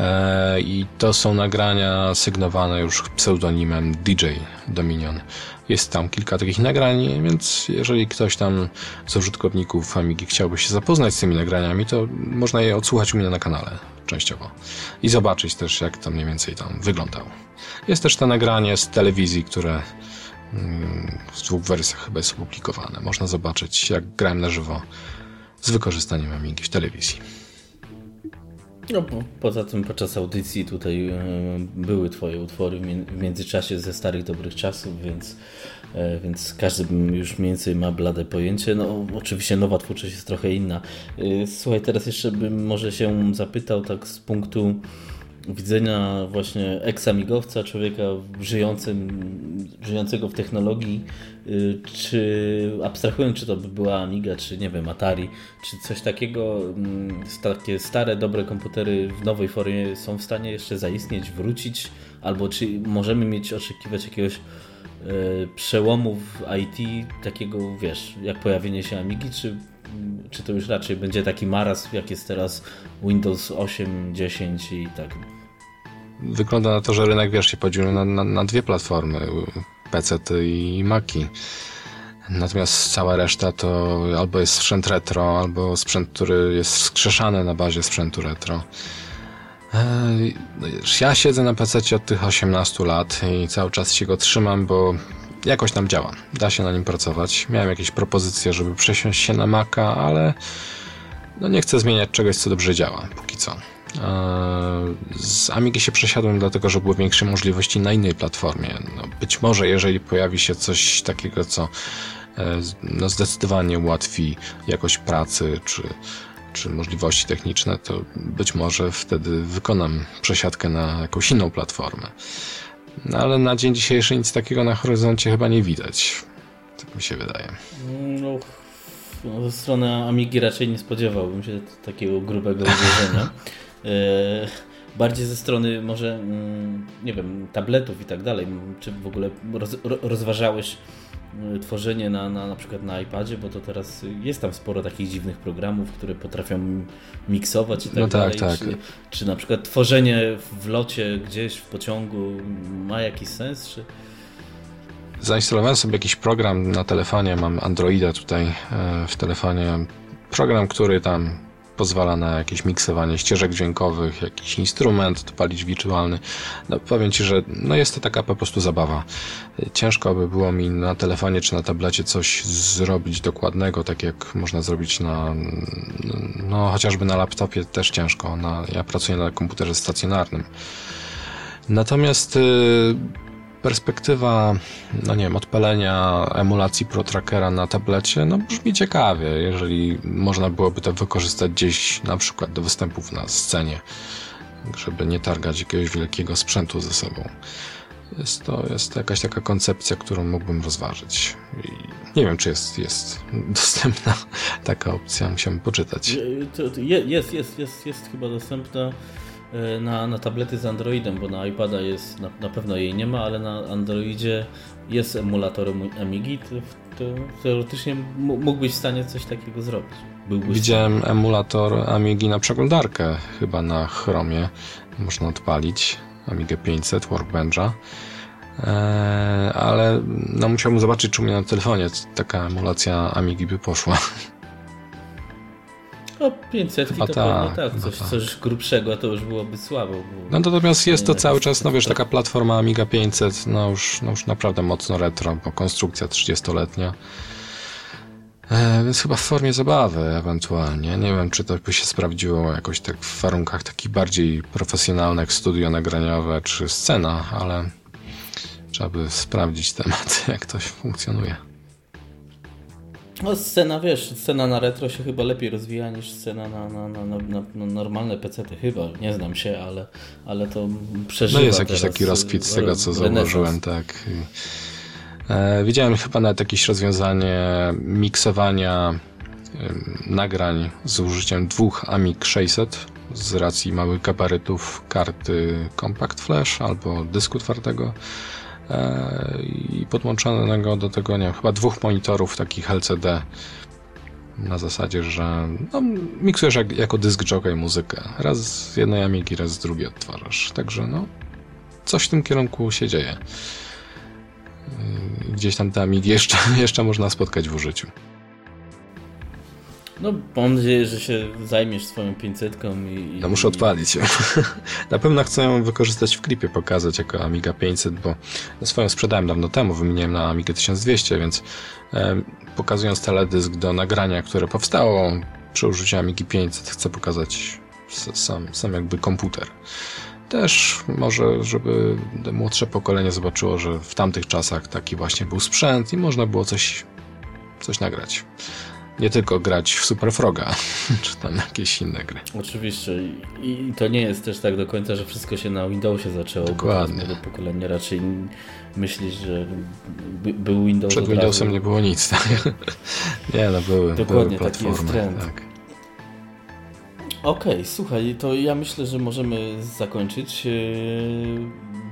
eee, i to są nagrania sygnowane już pseudonimem D J Dominion. Jest tam kilka takich nagrań, więc jeżeli ktoś tam z użytkowników Amigi chciałby się zapoznać z tymi nagraniami, to można je odsłuchać u mnie na kanale częściowo i zobaczyć też, jak to mniej więcej tam wyglądało. Jest też to nagranie z telewizji, które w dwóch wersjach chyba jest opublikowane. Można zobaczyć, jak grałem na żywo z wykorzystaniem Amigi w telewizji. No, po, poza tym podczas audycji tutaj y, były Twoje utwory w międzyczasie ze starych dobrych czasów, więc, y, więc każdy już mniej więcej ma blade pojęcie. No, oczywiście nowa twórczość jest trochę inna. Y, słuchaj, teraz jeszcze bym może się zapytał tak z punktu widzenia właśnie eksamigowca, człowieka żyjącym, żyjącego w technologii, czy abstrahując, czy to by była Amiga, czy nie wiem, Atari, czy coś takiego, takie stare, dobre komputery w nowej formie są w stanie jeszcze zaistnieć, wrócić, albo czy możemy mieć, oczekiwać jakiegoś przełomu w I T, takiego, wiesz, jak pojawienie się Amigi, czy Czy to już raczej będzie taki marazm, jak jest teraz Windows osiem, dziesięć i tak? Wygląda na to, że rynek, wiesz, się podzielił na, na, na dwie platformy, pecety i Maci. Natomiast cała reszta to albo jest sprzęt retro, albo sprzęt, który jest wskrzeszany na bazie sprzętu retro. Ja siedzę na pececie od tych osiemnastu lat i cały czas się go trzymam, bo jakoś tam działa. Da się na nim pracować. Miałem jakieś propozycje, żeby przesiąść się na Maca, ale no nie chcę zmieniać czegoś, co dobrze działa, póki co. Z Amigi się przesiadłem dlatego, że były większe możliwości na innej platformie. No być może, jeżeli pojawi się coś takiego, co no zdecydowanie ułatwi jakość pracy, czy, czy możliwości techniczne, to być może wtedy wykonam przesiadkę na jakąś inną platformę. No ale na dzień dzisiejszy nic takiego na horyzoncie chyba nie widać. Tak mi się wydaje. No, ze strony Amigi raczej nie spodziewałbym się takiego grubego uderzenia. Bardziej ze strony może, nie wiem, tabletów i tak dalej. Czy w ogóle roz, rozważałeś tworzenie na, na, na przykład na iPadzie, bo to teraz jest tam sporo takich dziwnych programów, które potrafią miksować i tak no dalej. Tak, czy, tak. czy na przykład tworzenie w locie gdzieś w pociągu ma jakiś sens? Czy... Zainstalowałem sobie jakiś program na telefonie, mam Androida tutaj w telefonie, Program, który tam pozwala na jakieś miksowanie ścieżek dźwiękowych, jakiś instrument odpalić wirtualny. No, powiem Ci, że no jest to taka po prostu zabawa. Ciężko by było mi na telefonie czy na tablecie coś zrobić dokładnego, tak jak można zrobić na, no chociażby na laptopie też ciężko. Na, ja pracuję na komputerze stacjonarnym. Natomiast yy, perspektywa, no nie wiem, odpalenia emulacji ProTrackera na tablecie, no brzmi ciekawie, jeżeli można byłoby to wykorzystać gdzieś na przykład do występów na scenie, żeby nie targać jakiegoś wielkiego sprzętu ze sobą. Jest to, jest to jakaś taka koncepcja, którą mógłbym rozważyć. I nie wiem, czy jest, jest dostępna taka opcja, musiałem poczytać. Jest, jest, jest, jest chyba dostępna. Na, na tablety z Androidem, bo na iPada jest, na, na pewno jej nie ma, ale na Androidzie jest emulator Amigi, to, to teoretycznie mógłbyś w stanie coś takiego zrobić. Byłbyś Widziałem tam... emulator Amigi na przeglądarkę, chyba na Chromie. Można odpalić Amigę pięćset Workbencha, eee, ale no, musiałbym zobaczyć, czy u mnie na telefonie taka emulacja Amigi by poszła. No pięćset to pewnie tak, coś, coś grubszego, to już byłoby słabo. Bo... No natomiast jest to cały czas, no wiesz, taka platforma Amiga pięćset, no już, no już naprawdę mocno retro, bo konstrukcja trzydziestoletnia. E, więc chyba w formie zabawy ewentualnie. Nie wiem, czy to by się sprawdziło jakoś tak w warunkach takich bardziej profesjonalnych, studio nagraniowe czy scena, ale trzeba by sprawdzić temat, jak to funkcjonuje. No scena, wiesz, scena na retro się chyba lepiej rozwija niż scena na, na, na, na, na normalne pecety chyba, nie znam się, ale, ale to przeżywa. No jest jakiś taki rozkwit z tego, co zauważyłem, tak. E, widziałem chyba nawet jakieś rozwiązanie miksowania y, nagrań z użyciem dwóch Amig sześćset z racji małych gabarytów karty Compact Flash albo dysku twardego. I podłączonego do tego, nie wiem, chyba dwóch monitorów takich L C D na zasadzie, że no, miksujesz jak, jako dysk jockey muzykę. Raz z jednej Amigi, raz z drugiej odtwarzasz. Także no, coś w tym kierunku się dzieje. Gdzieś tam te Amigi jeszcze, jeszcze można spotkać w użyciu. No, mam nadzieję, że się zajmiesz swoją pięćsetką i... No muszę odpalić ją. Na pewno chcę ją wykorzystać w klipie, pokazać jako Amiga pięćset, bo swoją sprzedałem dawno temu, wymieniłem na Amigę tysiąc dwieście, więc e, pokazując teledysk do nagrania, które powstało przy użyciu Amigi pięćset, chcę pokazać sam, sam jakby komputer. Też może, żeby młodsze pokolenie zobaczyło, że w tamtych czasach taki właśnie był sprzęt i można było coś, coś nagrać. Nie tylko grać w Superfroga, czy tam jakieś inne gry. Oczywiście. I to nie jest też tak do końca, że wszystko się na Windowsie zaczęło. Dokładnie. Bo pokolenie raczej myślisz, że by, był Windows. Przed Windowsem razu... nie było nic, tak? Nie, no były, Dokładnie, były platformy. Taki jest trend. Tak. Okej, okay, słuchaj, to ja myślę, że możemy zakończyć.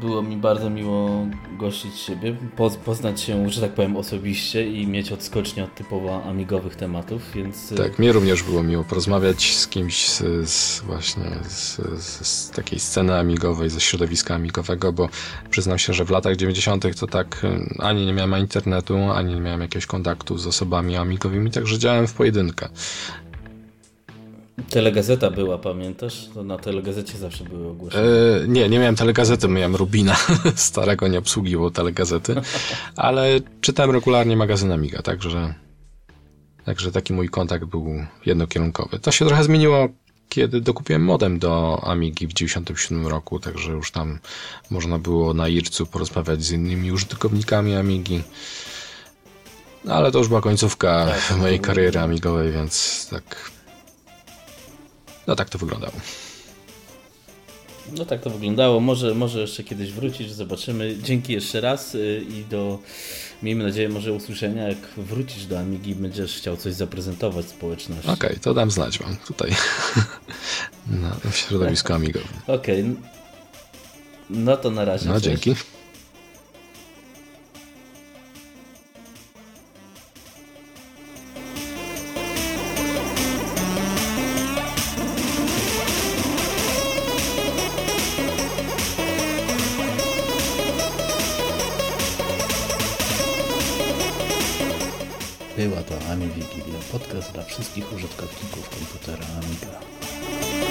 Było mi bardzo miło gościć Ciebie, poznać się, że tak powiem, osobiście i mieć odskocznię od typowo amigowych tematów, więc... Tak, mnie również było miło porozmawiać z kimś z, z właśnie z, z, z takiej sceny amigowej, ze środowiska amigowego, bo przyznam się, że w latach dziewięćdziesiątych to tak ani nie miałem internetu, ani nie miałem jakiegoś kontaktu z osobami amigowymi, także działałem w pojedynkę. Telegazeta była, pamiętasz? To na telegazecie zawsze były ogłoszenia. Yy, nie, nie miałem telegazety, miałem Rubina. Starego nie obsługiwał telegazety. Ale czytałem regularnie magazyn Amiga, także, także taki mój kontakt był jednokierunkowy. To się trochę zmieniło, kiedy dokupiłem modem do Amigi w dziewięćdziesiątym siódmym roku, także już tam można było na Ircu porozmawiać z innymi użytkownikami Amigi. No, ale to już była końcówka tak, mojej kariery amigowej, więc tak... No tak to wyglądało. No tak to wyglądało. Może, może jeszcze kiedyś wrócisz, zobaczymy. Dzięki jeszcze raz i do, miejmy nadzieję, może usłyszenia, jak wrócisz do Amigi i będziesz chciał coś zaprezentować społeczności. Okej, okay, to dam znać Wam tutaj no, w środowisku amigowym. Okej, okay. No to na razie. No cześć. Dzięki. Była to Amigi Video, podcast dla wszystkich użytkowników komputera Amiga.